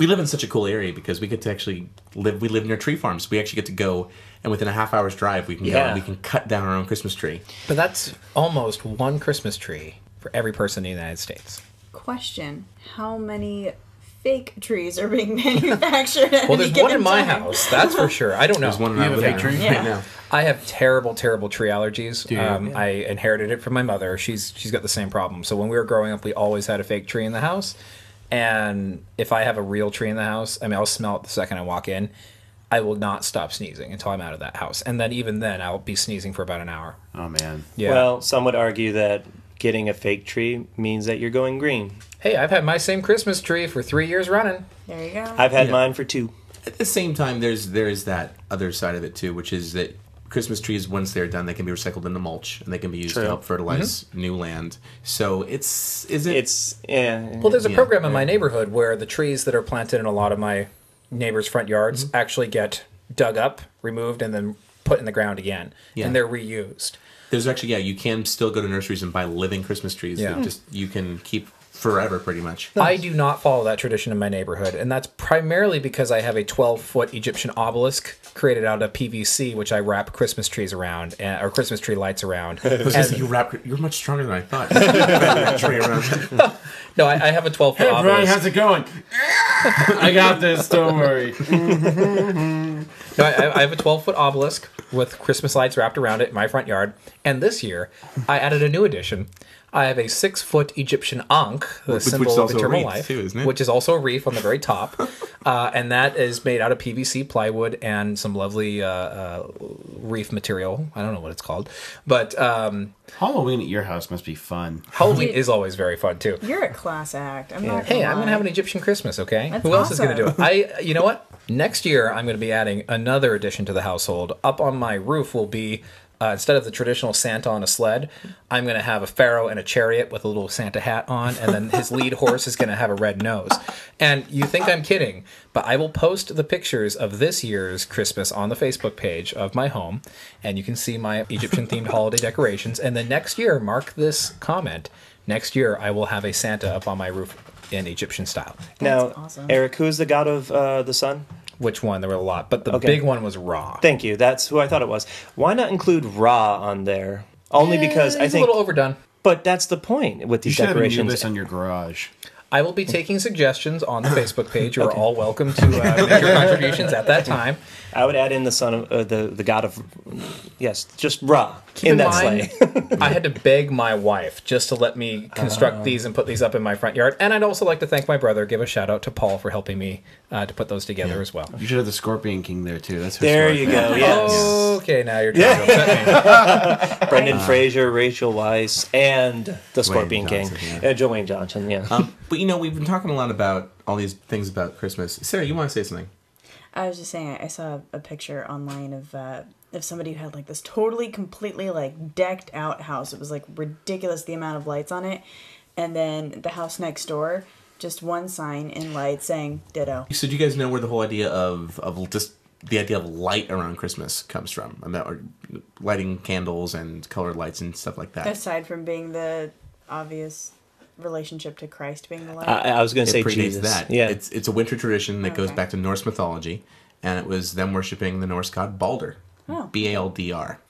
We live in such a cool area because we get to actually live... We live near tree farms. We actually get to go... And within a half hour's drive, we can yeah. go and we can cut down our own Christmas tree. But that's almost one Christmas tree for every person in the United States. Question. How many... fake trees are being manufactured. Well, there's one in my time. house, that's for sure. I don't know. There's one in my fake tree right yeah. now. I have terrible, terrible tree allergies. Um, yeah. I inherited it from my mother. She's she's got the same problem. So when we were growing up, we always had a fake tree in the house. And if I have a real tree in the house, I mean, I'll smell it the second I walk in. I will not stop sneezing until I'm out of that house. And then even then, I'll be sneezing for about an hour. Oh, man. Yeah. Well, some would argue that getting a fake tree means that you're going green. Hey, I've had my same Christmas tree for three years running. There you go. I've had yeah. mine for two. at the same time, there's there is that other side of it too, which is that Christmas trees, once they're done, they can be recycled into mulch, and they can be used True. to help fertilize mm-hmm. new land. So it's is it it's yeah. Well, there's a yeah, program in yeah. my neighborhood where the trees that are planted in a lot of my neighbors' front yards mm-hmm. actually get dug up, removed, and then put in the ground again, yeah. and they're reused. There's actually yeah, you can still go to nurseries and buy living Christmas trees yeah. that just you can keep forever, pretty much. Nice. I do not follow that tradition in my neighborhood, and that's primarily because I have a twelve-foot Egyptian obelisk created out of P V C, which I wrap Christmas trees around, uh, or Christmas tree lights around. Just, you wrap, you're much stronger than I thought. tree around. No, I, I have a twelve-foot hey, obelisk. Hey, Brian, how's it going? I got this, don't worry. No, I, I have a twelve-foot obelisk with Christmas lights wrapped around it in my front yard, and this year, I added a new addition. I have a six-foot Egyptian ankh, the which, symbol which of eternal life, too, isn't it? Which is also a wreath on the very top, uh, and that is made out of P V C plywood and some lovely uh, uh, wreath material. I don't know what it's called, but um, Halloween at your house must be fun. Halloween is always very fun too. You're a class act. I'm yeah. not. Hey, lie. I'm gonna have an Egyptian Christmas. Okay, That's who else awesome. is gonna do it? I. You know what? Next year, I'm gonna be adding another addition to the household. Up on my roof will be. Uh, instead of the traditional Santa on a sled, I'm going to have a pharaoh and a chariot with a little Santa hat on, and then his lead horse is going to have a red nose. And you think I'm kidding, but I will post the pictures of this year's Christmas on the Facebook page of my home, and you can see my Egyptian-themed holiday decorations. And then next year, mark this comment, next year I will have a Santa up on my roof in Egyptian style. Now, That's awesome. Eric, who is the god of uh, the sun? Which one? There were a lot, but the okay. big one was Ra. Thank you. That's who I thought it was. Why not include Ra on there? Only yeah, because I think... it's a little overdone. But that's the point with these you decorations. You should have this on your garage. I will be taking suggestions on the Facebook page. You are okay. all welcome to uh, make your contributions at that time. I would add in the son of uh, the, the god of... Yes, just Ra Keep in, in that sleigh. I had to beg my wife just to let me construct uh, these and put these up in my front yard. And I'd also like to thank my brother. Give a shout out to Paul for helping me uh, to put those together yeah. as well. You should have the Scorpion King there, too. That's There story. you go, yes. Okay, now you're trying yeah. to upset me. Brendan uh, Fraser, Rachel Weisz, and the Scorpion Johnson, King. Yeah. Uh, Joanne Johnson, yeah. Um, but, you know, we've been talking a lot about all these things about Christmas. Sarah, you want to say something? I was just saying, I saw a picture online of uh, of somebody who had like this totally, completely like decked out house. It was like ridiculous the amount of lights on it. And then the house next door, just one sign in light saying ditto. So do you guys know where the whole idea of, of just the idea of light around Christmas comes from? About lighting candles and colored lights and stuff like that. Aside from being the obvious relationship to Christ being the light? I, I was going to say predates Jesus. That. Yeah. It's, it's a winter tradition that okay. goes back to Norse mythology, and it was them worshipping the Norse god Baldur. Oh. B A L D R.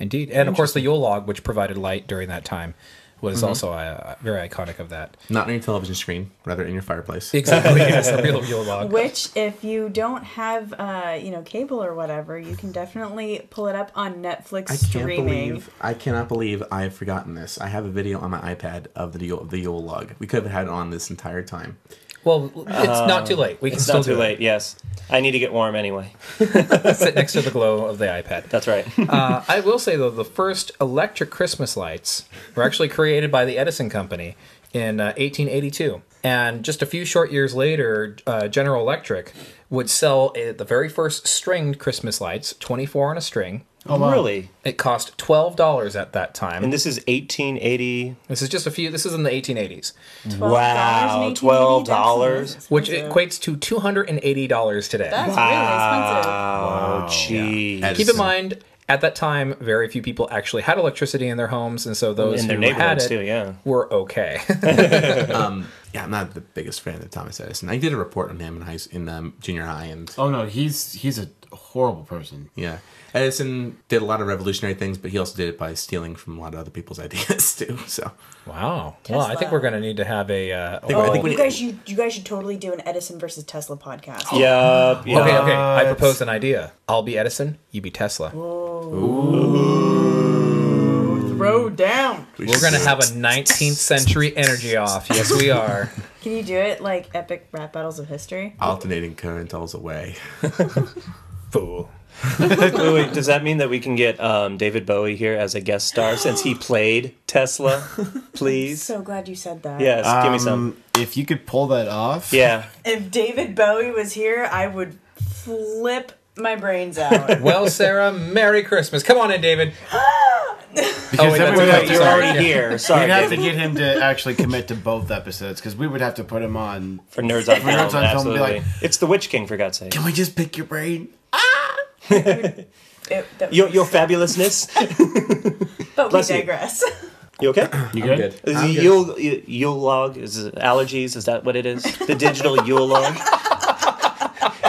Indeed. And, of course, the Yule log, which provided light during that time, was mm-hmm. also uh, very iconic of that. Not on your television screen, rather in your fireplace. Exactly. Yes, the real Yule log. Which, if you don't have, uh, you know, cable or whatever, you can definitely pull it up on Netflix I streaming. Can't believe, I cannot believe I've forgotten this. I have a video on my iPad of the Yule, the Yule log. We could have had it on this entire time. Well, it's um, not too late. We can it's still not too do late. It. Yes, I need to get warm anyway. Sit next to the glow of the iPad. That's right. uh, I will say though, the first electric Christmas lights were actually created by the Edison Company in uh, eighteen eighty-two, and just a few short years later, uh, General Electric would sell uh, the very first stringed Christmas lights, twenty-four on a string. Oh, wow. Really? It cost twelve dollars at that time. And this is eighteen eighty? This is just a few. This is in the eighteen eighties. Wow. twelve dollars? Which equates to two hundred eighty dollars today. That's wow. really expensive. Wow. Oh, geez. Yeah. Keep in mind, at that time, very few people actually had electricity in their homes, and so those in who their had it too, yeah. were okay. um, yeah, I'm not the biggest fan of Thomas Edison. I did a report on him in, high, in um, junior high. And oh, no, he's he's a horrible person. Yeah. Edison did a lot of revolutionary things, but he also did it by stealing from a lot of other people's ideas, too. So, wow. Tesla. Well, I think we're going to need to have a... Uh, I think, oh, I think you, guys should, you guys should totally do an Edison versus Tesla podcast. Yeah. Yep. Okay, okay. I propose an idea. I'll be Edison, you be Tesla. Ooh. Ooh. Throw down. We're going to have a nineteenth century energy off. Yes, we are. Can you do it like epic rap battles of history? Alternating current all the way. Fool. Wait, does that mean that we can get um, David Bowie here as a guest star since he played Tesla? Please. So glad you said that. Yes, um, give me some. If you could pull that off. Yeah. If David Bowie was here, I would flip my brains out. Well, Sarah, Merry Christmas. Come on in, David. Because oh, wait, that's right. You're already here. Sorry. We'd have to get him to actually commit to both episodes because we would have to put him on for Nerds on, for Nerds on Film. Be like, it's the Witch King, for God's sake. Can we just pick your brain? Ah! it, your your fabulousness. But we digress. You. You okay? You good? Good. Is I'm Yule, good. Yule log? Is it allergies? Is that what it is? The digital Yule log?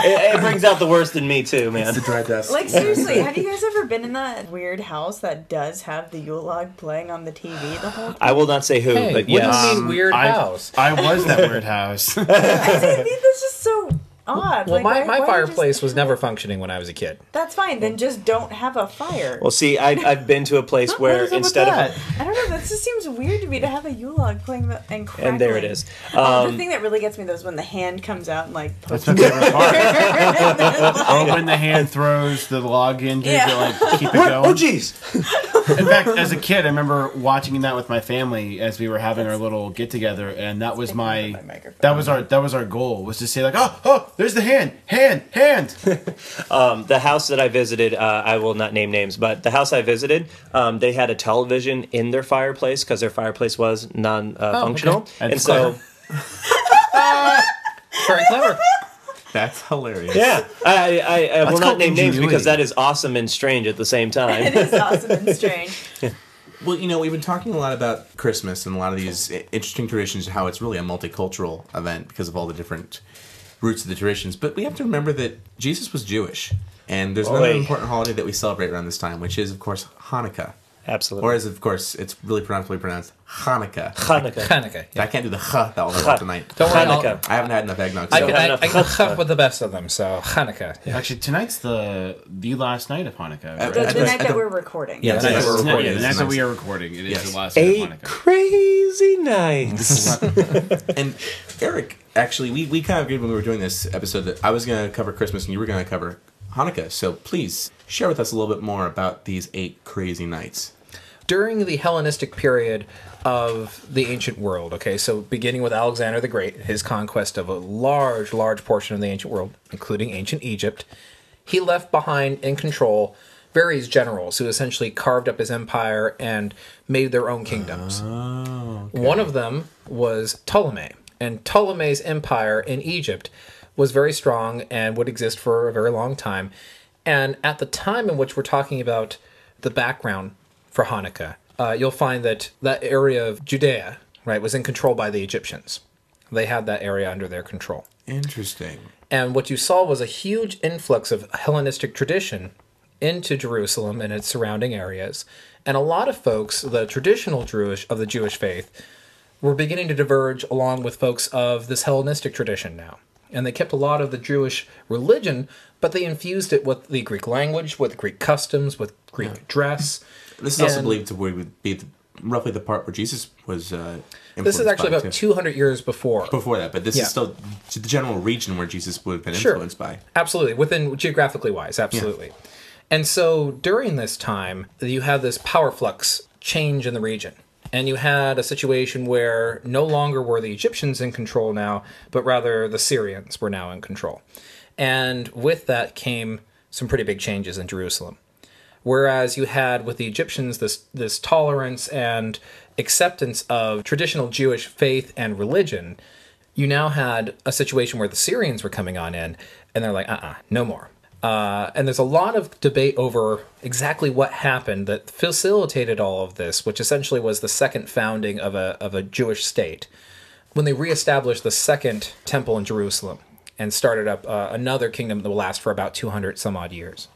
It, it brings out the worst in me, too, man. It's the dry dust. Like, seriously, have you guys ever been in that weird house that does have the Yule log playing on the T V the whole time? I will not say who, hey, but yes. What do you mean weird um, house? I, I was that weird house. I mean, that's just so odd. Well, like, my, why, my why fireplace just... was never functioning when I was a kid. That's fine. Then just don't have a fire. Well, see, I, I've been to a place what, where what instead of... I don't know. That just seems weird to me to have a Yule log playing the, and crackling. And there it is. Um, oh, the thing that really gets me, though, is when the hand comes out and, like... That's my favorite part. Or when the hand throws the log in to, yeah. to like, keep it what? going. Oh, jeez! In fact, as a kid, I remember watching that with my family as we were having That's... our little get-together, and that was my... my that was our That was our goal, was to say, like, oh, oh! There's the hand, hand, hand. um, the house that I visited, uh, I will not name names, but the house I visited, um, they had a television in their fireplace because their fireplace was non-functional. Uh, oh, okay. And so... uh, very clever. That's hilarious. Yeah. I, I, I will not name names because that is awesome and strange at the same time. It is awesome and strange. Yeah. Well, you know, we've been talking a lot about Christmas and a lot of these interesting traditions and how it's really a multicultural event because of all the different... roots of the traditions, but we have to remember that Jesus was Jewish, and there's Oy. another important holiday that we celebrate around this time, which is, of course, Hanukkah. Absolutely. Or as, of course, it's really pronouncedly pronounced, Hanukkah. Hanukkah. Hanukkah. Yeah. I can't do the ha that all the time tonight. Don't worry, Hanukkah. I haven't had enough eggnog. So. I, I, I can chuck with the best of them, so Hanukkah. Yeah. Actually, tonight's the the last night of Hanukkah. Right? The, the, the night that we're recording. Yeah, the night that we're recording. Yeah, the night that we are recording. It yes. is the last night of Hanukkah. Eight crazy nights. And Eric, actually, we, we kind of agreed when we were doing this episode that I was going to cover Christmas and you were going to cover Hanukkah. So please share with us a little bit more about these eight crazy nights. During the Hellenistic period of the ancient world, okay, so beginning with Alexander the Great, his conquest of a large, large portion of the ancient world, including ancient Egypt, he left behind in control various generals who essentially carved up his empire and made their own kingdoms. Oh, okay. One of them was Ptolemy, and Ptolemy's empire in Egypt was very strong and would exist for a very long time. And at the time in which we're talking about the background for Hanukkah, uh, you'll find that that area of Judea, right, was in control by the Egyptians. They had that area under their control. Interesting. And what you saw was a huge influx of Hellenistic tradition into Jerusalem and its surrounding areas. And a lot of folks, the traditional Jewish of the Jewish faith, were beginning to diverge along with folks of this Hellenistic tradition now. And they kept a lot of the Jewish religion, but they infused it with the Greek language, with Greek customs, with Greek yeah. dress. This is and also believed to be the, roughly the part where Jesus was uh, influenced. This is actually about too. two hundred years before. Before that, but this yeah. is still the general region where Jesus would have been sure. influenced by. Absolutely, within geographically wise, absolutely. Yeah. And so during this time, you have this power flux change in the region. And you had a situation where no longer were the Egyptians in control now, but rather the Syrians were now in control. And with that came some pretty big changes in Jerusalem. Whereas you had with the Egyptians this, this tolerance and acceptance of traditional Jewish faith and religion, you now had a situation where the Syrians were coming on in, and they're like, uh-uh, no more. Uh, and there's a lot of debate over exactly what happened that facilitated all of this, which essentially was the second founding of a, of a Jewish state, when they reestablished the Second Temple in Jerusalem and started up uh, another kingdom that will last for about two hundred some odd years.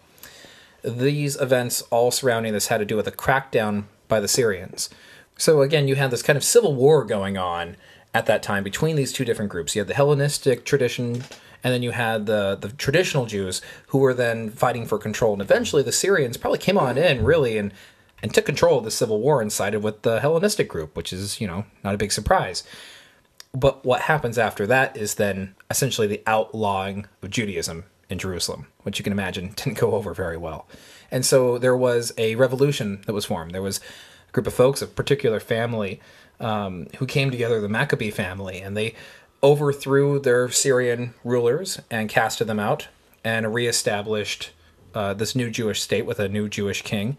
These events all surrounding this had to do with a crackdown by the Syrians. So again, you had this kind of civil war going on at that time between these two different groups. You had the Hellenistic tradition, and then you had the, the traditional Jews who were then fighting for control. And eventually the Syrians probably came on in, really, and, and took control of the civil war and sided with the Hellenistic group, which is, you know, not a big surprise. But what happens after that is then essentially the outlawing of Judaism in Jerusalem, which you can imagine didn't go over very well. And so there was a revolution that was formed. There was a group of folks, a particular family, um, who came together, the Maccabee family, and they overthrew their Syrian rulers and casted them out and reestablished uh, this new Jewish state with a new Jewish king.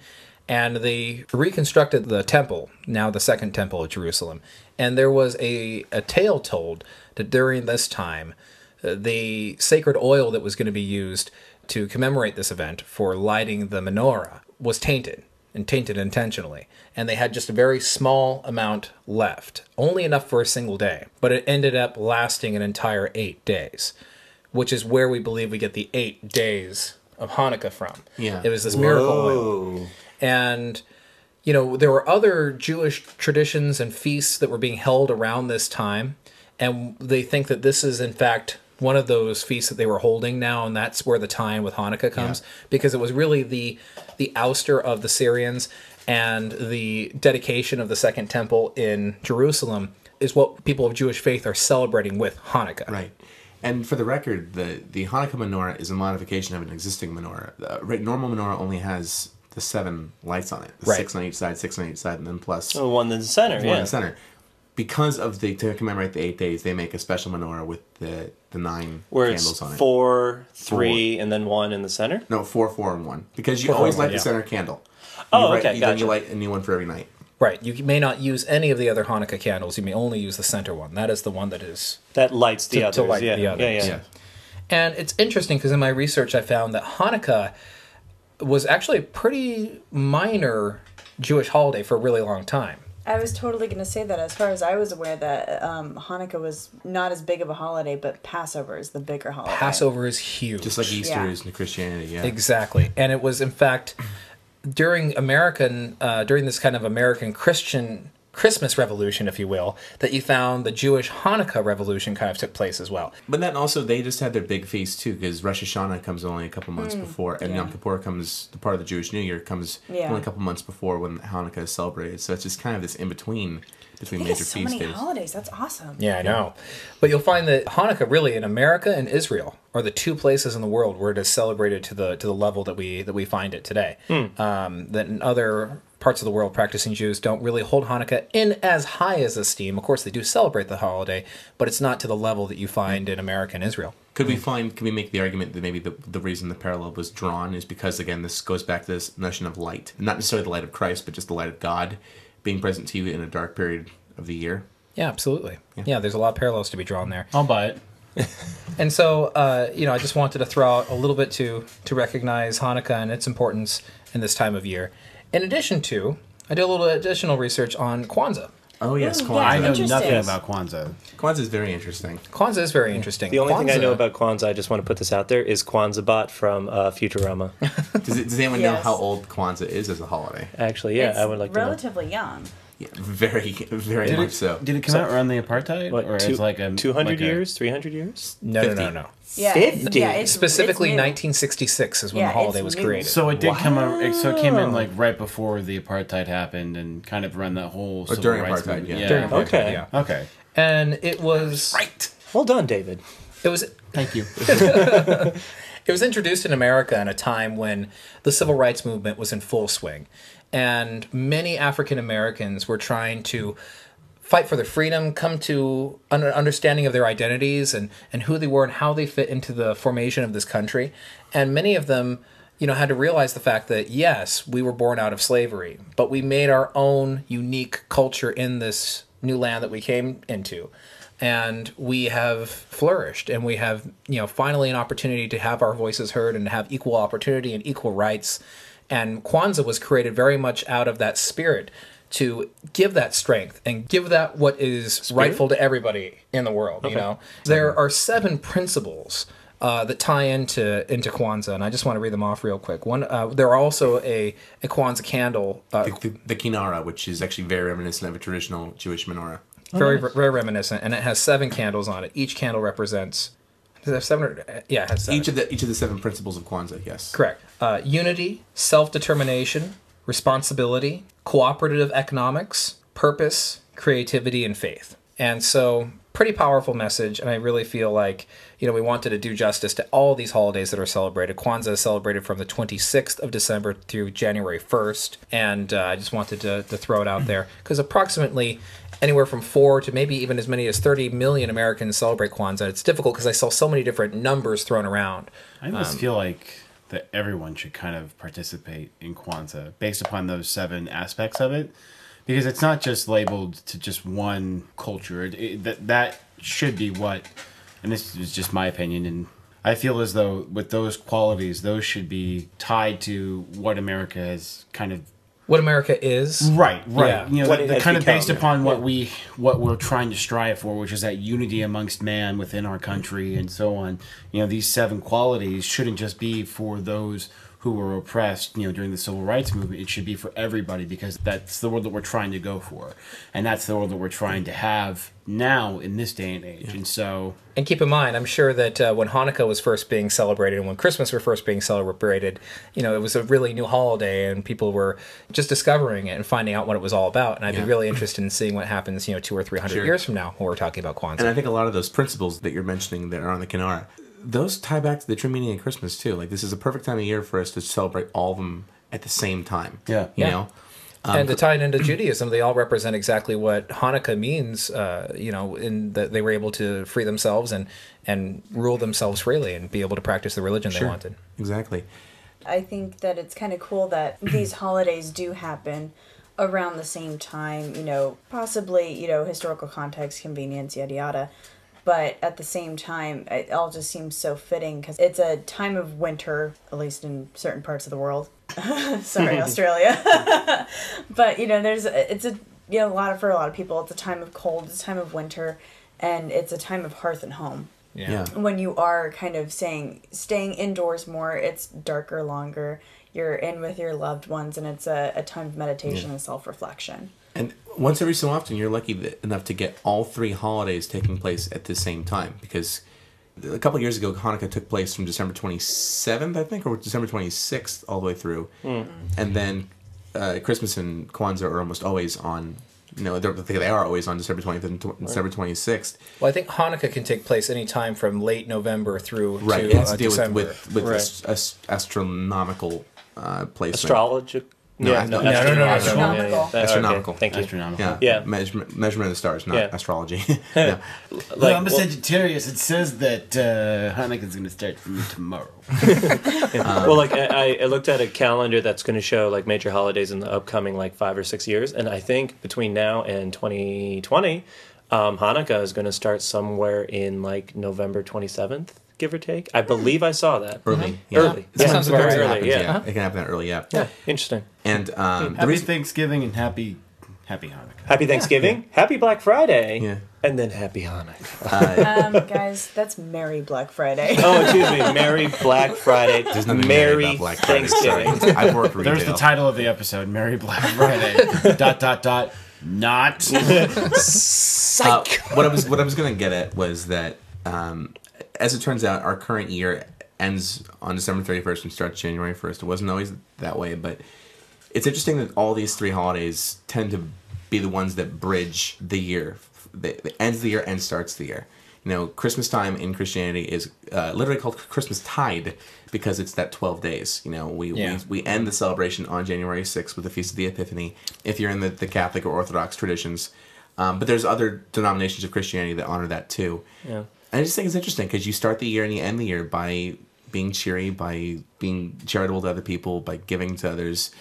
And they reconstructed the temple, now the Second Temple at Jerusalem. And there was a, a tale told that during this time, uh, the sacred oil that was going to be used to commemorate this event for lighting the menorah was tainted, and tainted intentionally. And they had just a very small amount left, only enough for a single day. But it ended up lasting an entire eight days, which is where we believe we get the eight days of Hanukkah from. Yeah. It was this miracle Whoa. oil. And, you know, there were other Jewish traditions and feasts that were being held around this time. And they think that this is, in fact, one of those feasts that they were holding now. And that's where the tie-in with Hanukkah comes. Yeah. Because it was really the, the ouster of the Syrians and the dedication of the Second Temple in Jerusalem is what people of Jewish faith are celebrating with Hanukkah. Right. And for the record, the, the Hanukkah menorah is a modification of an existing menorah. The normal menorah only has the seven lights on it. The right. Six on each side, six on each side, and then plus... Oh, one in the center, one yeah. One in the center. Because of the... To commemorate the eight days, they make a special menorah with the, the nine Where candles on it. Where it's four, three, four. and then one in the center? No, four, four, and one. Because you four, always four, light one, the yeah. center candle. Oh, you okay, write, gotcha. Then you light a new one for every night. Right. You may not use any of the other Hanukkah candles. You may only use the center one. That is the one that is... That lights the to, others. To light yeah. the others. Yeah, yeah, yeah. And it's interesting because in my research I found that Hanukkah... was actually a pretty minor Jewish holiday for a really long time. I was totally going to say that. As far as I was aware, that um, Hanukkah was not as big of a holiday, but Passover is the bigger holiday. Passover is huge. Just like Easter yeah. is in Christianity, yeah. Exactly. And it was, in fact, during American, uh, during this kind of American Christian Christmas revolution, if you will, that you found the Jewish Hanukkah revolution kind of took place as well. But then also, they just had their big feast, too, because Rosh Hashanah comes only a couple months mm, before, and yeah. Yom Kippur comes, the part of the Jewish New Year, comes yeah. only a couple months before when Hanukkah is celebrated. So it's just kind of this in-between between major feast days. So many holidays. That's awesome. Yeah, I know. But you'll find that Hanukkah, really, in America and Israel, are the two places in the world where it is celebrated to the to the level that we, that we find it today. Mm. Um, that in other... parts of the world, practicing Jews don't really hold Hanukkah in as high as esteem. Of course, they do celebrate the holiday, but it's not to the level that you find in America and Israel. Could we find? Can we make the argument that maybe the, the reason the parallel was drawn is because, again, this goes back to this notion of light. Not necessarily the light of Christ, but just the light of God being present to you in a dark period of the year? Yeah, absolutely. Yeah, yeah there's a lot of parallels to be drawn there. I'll buy it. And so, uh, you know, I just wanted to throw out a little bit to to recognize Hanukkah and its importance in this time of year. In addition to, I did a little additional research on Kwanzaa. Oh, yes, Kwanzaa. I know nothing about Kwanzaa. Kwanzaa is very interesting. Kwanzaa is very interesting. The only Kwanzaa... thing I know about Kwanzaa, I just want to put this out there, is Kwanzaabot from uh, Futurama. does, it, does anyone yes. know how old Kwanzaa is as a holiday? Actually, yeah, it's I would like to know. It's relatively young. Yeah, very, very did much it, so. Did it come so, out around the apartheid? What, or two, like a, two hundred like years? A, three hundred years? No, fifty. no, no, no. Yeah, fifty? Yeah, it's, specifically it's nineteen sixty-six is when yeah, the holiday was new. created. So it did wow. come out, so it came in like right before the apartheid happened and kind of run that whole... Or during apartheid, yeah. yeah. During apartheid, okay. yeah. Okay. And it was... Right. Well done, David. It was... Thank you. It was introduced in America in a time when the civil rights movement was in full swing. And many African Americans were trying to fight for their freedom, come to an understanding of their identities and, and who they were and how they fit into the formation of this country. And many of them, you know, had to realize the fact that, yes, we were born out of slavery, but we made our own unique culture in this new land that we came into. And we have flourished, and we have, you know, finally an opportunity to have our voices heard and have equal opportunity and equal rights. And Kwanzaa was created very much out of that spirit to give that strength and give that what is spirit? rightful to everybody in the world, okay. you know. There are seven principles uh, that tie into into Kwanzaa, and I just want to read them off real quick. One, uh, there are also a, a Kwanzaa candle. Uh, the, the, the Kinara, which is actually very reminiscent of a traditional Jewish menorah. Oh, very, nice. very reminiscent, and it has seven candles on it. Each candle represents... Does it have seven? Or, yeah, it has seven. Each of, the, each of the seven principles of Kwanzaa, yes. Correct. Uh, unity, self-determination, responsibility, cooperative economics, purpose, creativity, and faith. And so, pretty powerful message, and I really feel like, you know, we wanted to do justice to all these holidays that are celebrated. Kwanzaa is celebrated from the twenty-sixth of December through January first, and uh, I just wanted to, to throw it out there, because approximately... anywhere from four to maybe even as many as thirty million Americans celebrate Kwanzaa. It's difficult because I saw so many different numbers thrown around. I almost um, feel like that everyone should kind of participate in Kwanzaa based upon those seven aspects of it, because it's not just labeled to just one culture. It, it, that that should be what, and this is just my opinion, and I feel as though with those qualities, those should be tied to what America has kind of... What America is. Right, right. Yeah. You know, what the, the kind of based upon what, yeah. we, what we're trying to strive for, which is that unity amongst man within our country and so on. You know, these seven qualities shouldn't just be for those who were oppressed, you know, during the civil rights movement. It should be for everybody, because that's the world that we're trying to go for. And that's the world that we're trying to have now in this day and age. Yeah. And so... And keep in mind, I'm sure that uh, when Hanukkah was first being celebrated and when Christmas were first being celebrated, you know, it was a really new holiday and people were just discovering it and finding out what it was all about. And I'd yeah. be really interested in seeing what happens, you know, two or three hundred sure. years from now when we're talking about Kwanzaa. And I think a lot of those principles that you're mentioning that are on the Kinara, those tie back to the true meaning of Christmas, too. Like, this is a perfect time of year for us to celebrate all of them at the same time. Yeah. You yeah. know? Um, and to tie it into Judaism, they all represent exactly what Hanukkah means, uh, you know, in that they were able to free themselves and, and rule themselves freely and be able to practice the religion sure. they wanted. Exactly. I think that it's kind of cool that these holidays do happen around the same time, you know, possibly, you know, historical context, convenience, yada, yada. But at the same time, it all just seems so fitting because it's a time of winter, at least in certain parts of the world. Sorry, Australia. But, you know, there's it's a you know a lot of, for a lot of people, it's a time of cold, it's a time of winter, and it's a time of hearth and home. Yeah. yeah. When you are kind of saying staying indoors more, it's darker longer. You're in with your loved ones, and it's a, a time of meditation yeah. and self-reflection. And once every so often, you're lucky enough to get all three holidays taking place at the same time. Because a couple of years ago, Hanukkah took place from December twenty-seventh, I think, or December twenty-sixth all the way through. Mm. And then uh, Christmas and Kwanzaa are almost always on... No, they are always on December twentieth and right. December twenty-sixth. Well, I think Hanukkah can take place any time from late November through right. to December. Right, it has uh, to deal December. with, with, with right. ast- ast- astronomical uh, placement. Astrological. No, yeah, no, no, no, no, no, astronomical. No, no, no. Astronomical. Okay, thank you. Astronomical. Yeah, yeah. Measurement, measurement of the stars, not yeah. astrology. No. Like, well, I'm a Sagittarius. It says that uh, Hanukkah's going to start from tomorrow. um, well, like I, I looked at a calendar that's going to show like major holidays in the upcoming like five or six years, and I think between now and twenty twenty, um, Hanukkah is going to start somewhere in like November twenty-seventh. Give or take. I believe I saw that. Early. Yeah. Early. That yeah. sounds very early. Happens, yeah. yeah. Uh-huh. It can happen that early, yeah. Yeah. Interesting. And um, happy reason- Thanksgiving and happy happy Hanukkah. Happy Thanksgiving. Yeah. Happy Black Friday. Yeah. And then happy Hanukkah. Uh, um, guys, that's Merry Black Friday. Oh, excuse me. Merry Black Friday. There's nothing Merry about Black Friday. Thanksgiving. I've worked retail. There's the title of the episode, Merry Black Friday. dot dot dot not psych. Uh, what I was what I was gonna get at was that um, as it turns out, our current year ends on December thirty-first and starts January first. It wasn't always that way, but it's interesting that all these three holidays tend to be the ones that bridge the year. It ends the year and starts the year. You know, Christmas time in Christianity is uh, literally called Christmastide because it's that twelve days. You know, we, yeah. we we end the celebration on January sixth with the Feast of the Epiphany, if you're in the, the Catholic or Orthodox traditions. Um, but there's other denominations of Christianity that honor that too. Yeah. I just think it's interesting because you start the year and you end the year by being cheery, by being charitable to other people, by giving to others.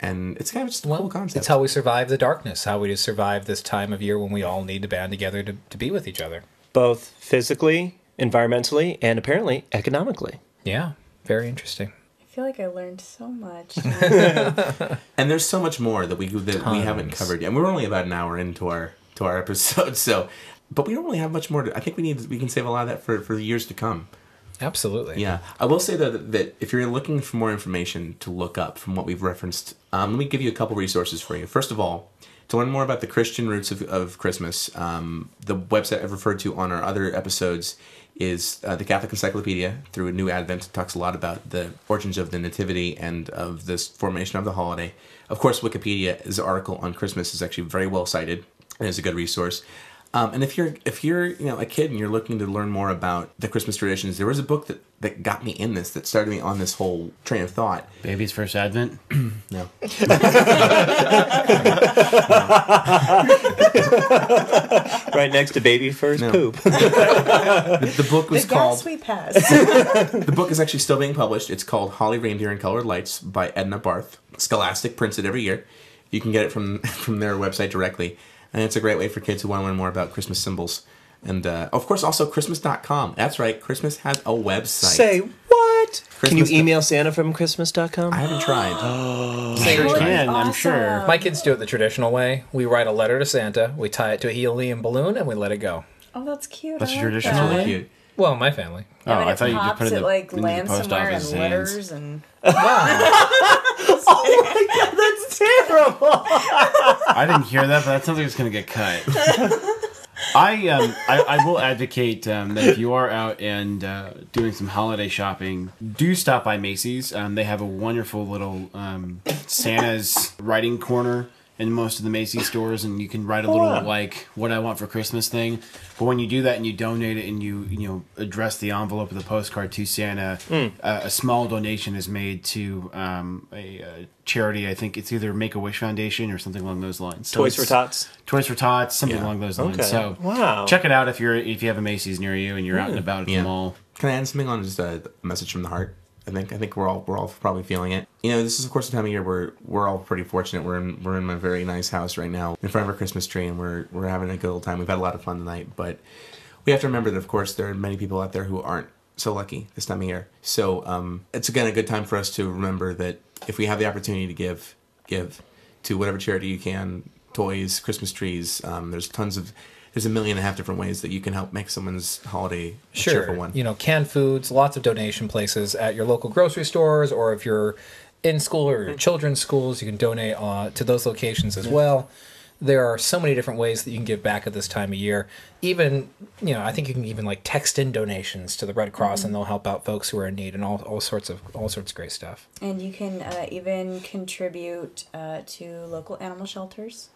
And it's kind of just a well, cool concept. It's how we survive the darkness, how we just survive this time of year when we all need to band together to, to be with each other. Both physically, environmentally, and apparently economically. Yeah, very interesting. I feel like I learned so much. And there's so much more that we that Tons. we haven't covered yet. And we're only about an hour into our to our episode, so... But we don't really have much more to... I think we need. We can save a lot of that for, for years to come. Absolutely. Yeah. I will say, though, that, that if you're looking for more information to look up from what we've referenced, um, let me give you a couple resources for you. First of all, to learn more about the Christian roots of, of Christmas, um, the website I've referred to on our other episodes is uh, the Catholic Encyclopedia. Through a New Advent, it talks a lot about the origins of the Nativity and of this formation of the holiday. Of course, Wikipedia is an article on Christmas is actually very well cited and is a good resource. Um, and if you're if you're you know a kid and you're looking to learn more about the Christmas traditions, there was a book that, that got me in this, that started me on this whole train of thought. Baby's First Advent? No. Right next to Baby First no. Poop. the, the book was the called. We pass. The book is actually still being published. It's called Holly Reindeer and Colored Lights by Edna Barth. Scholastic prints it every year. You can get it from from their website directly. And it's a great way for kids who want to learn more about Christmas symbols. And, uh, of course, also Christmas dot com. That's right. Christmas has a website. Say what? Christmas can you email Santa from Christmas dot com? I haven't tried. Oh, I sure can, awesome. I'm sure. My kids do it the traditional way. We write a letter to Santa, we tie it to a helium balloon, and we let it go. Oh, that's cute. That's traditional. That. Really cute. Well, my family. Oh, I thought you could put it in the, like, in the post office and letters and. Wow. Oh my God, that's terrible. I didn't hear that, but that sounds like it's going to get cut. I um I, I will advocate um, that if you are out and uh, doing some holiday shopping, do stop by Macy's. Um, they have a wonderful little um, Santa's writing corner in most of the Macy's stores, and you can write a little, like, what I want for Christmas thing. But when you do that and you donate it and you you know address the envelope of the postcard to Santa, mm. uh, a small donation is made to um, a, a charity. I think it's either Make-A-Wish Foundation or something along those lines. So Toys for Tots? Toys for Tots, something yeah. along those lines. Okay. So wow. check it out if you're if you have a Macy's near you and you're mm. out and about at yeah. the mall. Can I add something on just a message from the heart? I think I think we're all we're all probably feeling it. You know, this is of course the time of year where we're all pretty fortunate. We're in we're in a very nice house right now in front of our Christmas tree, and we're we're having a good old time. We've had a lot of fun tonight, but we have to remember that of course there are many people out there who aren't so lucky this time of year. So um, it's again a good time for us to remember that if we have the opportunity to give, give to whatever charity you can, toys, Christmas trees. Um, there's tons of. There's a million and a half different ways that you can help make someone's holiday a sure. cheerful one. You know, canned foods, lots of donation places at your local grocery stores, or if you're in school or your children's schools, you can donate uh, to those locations as yeah. well. There are so many different ways that you can give back at this time of year. Even, you know, I think you can even like text in donations to the Red Cross, mm-hmm. and they'll help out folks who are in need, and all, all sorts of all sorts of great stuff. And you can uh, even contribute uh, to local animal shelters.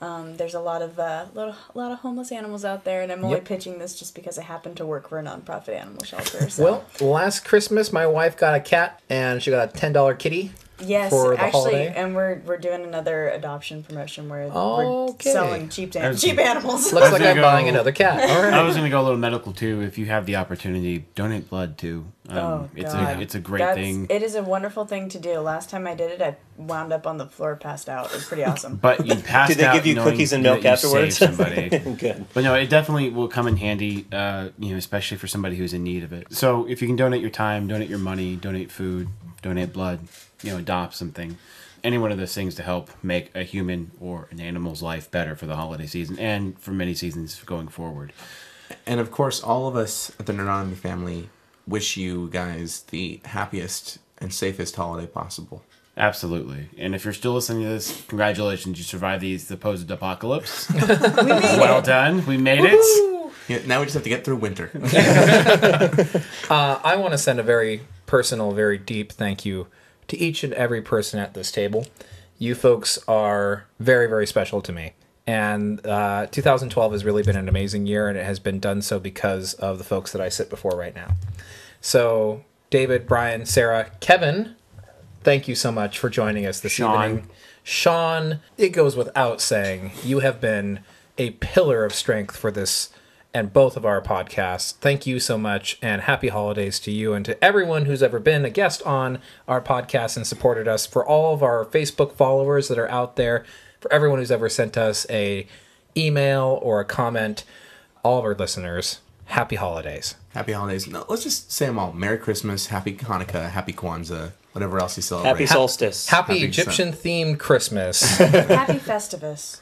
Um, there's a lot of uh, lot, lot of homeless animals out there, and I'm only yep. pitching this just because I happen to work for a nonprofit animal shelter. So. Well, last Christmas, my wife got a cat, and she got a ten dollar kitty. Yes, for the actually, holiday. And we're we're doing another adoption promotion where okay. we're selling cheap an- cheap animals. Looks like I'm go, buying another cat. All right. I was going to go a little medical too. If you have the opportunity, donate blood too. Um, oh, it's God. a it's a great That's, thing. It is a wonderful thing to do. Last time I did it, I wound up on the floor, passed out. It was pretty awesome. But you passed out. Did they give you cookies and milk afterwards? Somebody. Good. But no, it definitely will come in handy. Uh, you know, especially for somebody who's in need of it. So if you can donate your time, donate your money, donate food, donate blood. You know, adopt something, any one of those things to help make a human or an animal's life better for the holiday season and for many seasons going forward. And of course, all of us at the Nerdonomy family wish you guys the happiest and safest holiday possible. Absolutely. And if you're still listening to this, congratulations, you survived the supposed apocalypse. We made well it. done. We made Woo-hoo! it. Yeah, now we just have to get through winter. uh, I want to send a very personal, very deep thank you to each and every person at this table. You folks are very, very special to me. And uh, two thousand twelve has really been an amazing year, and it has been done so because of the folks that I sit before right now. So, David, Brian, Sarah, Kevin, thank you so much for joining us this Sean. evening. Sean, it goes without saying, you have been a pillar of strength for this and both of our podcasts. Thank you so much, and happy holidays to you and to everyone who's ever been a guest on our podcast and supported us. For all of our Facebook followers that are out there, for everyone who's ever sent us a email or a comment, all of our listeners, happy holidays. Happy holidays. No, let's just say them all. Merry Christmas, happy Hanukkah, happy Kwanzaa, whatever else you celebrate. Happy solstice. Ha- happy, happy Egyptian-themed Christmas. Happy Festivus.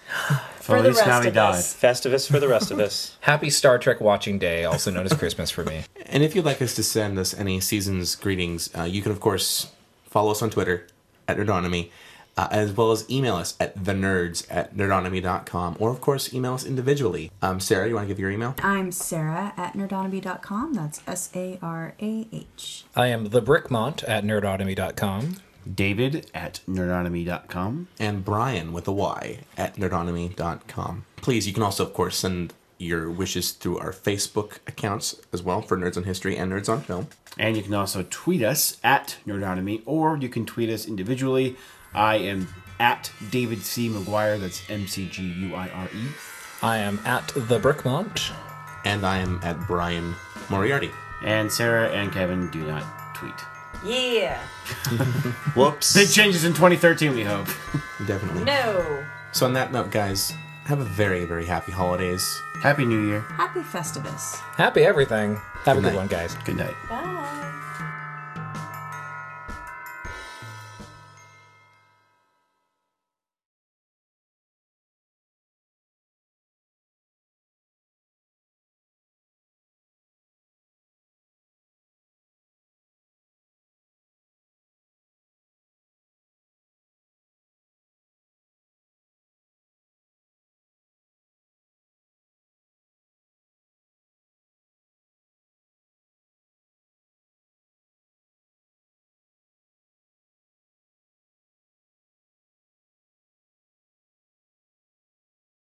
For Feliz the rest of died. us. Festivus for the rest of us. Happy Star Trek watching day, also known as Christmas for me. And if you'd like us to send us any season's greetings, uh, you can, of course, follow us on Twitter at Nerdonomy, uh, as well as email us at the nerds at nerdonomy dot com, or, of course, email us individually. Um, Sarah, you want to give your email? I'm Sarah at nerdonomy dot com. That's S A R A H. I am the Brickmont at nerdonomy dot com. David at nerdonomy dot com. And Brian with a Y at nerdonomy dot com. Please, you can also, of course, send your wishes through our Facebook accounts as well for Nerds on History and Nerds on Film. And you can also tweet us at Nerdonomy, or you can tweet us individually. I am at David C. McGuire, that's M C G U I R E. I am at The Brickmont. And I am at Brian Moriarty. And Sarah and Kevin do not tweet. Yeah. Whoops. Big changes in twenty thirteen, we hope. Definitely. No. So on that note, guys, have a very, very happy holidays. Happy New Year. Happy Festivus. Happy everything. Have a good one, guys. Good night. Bye.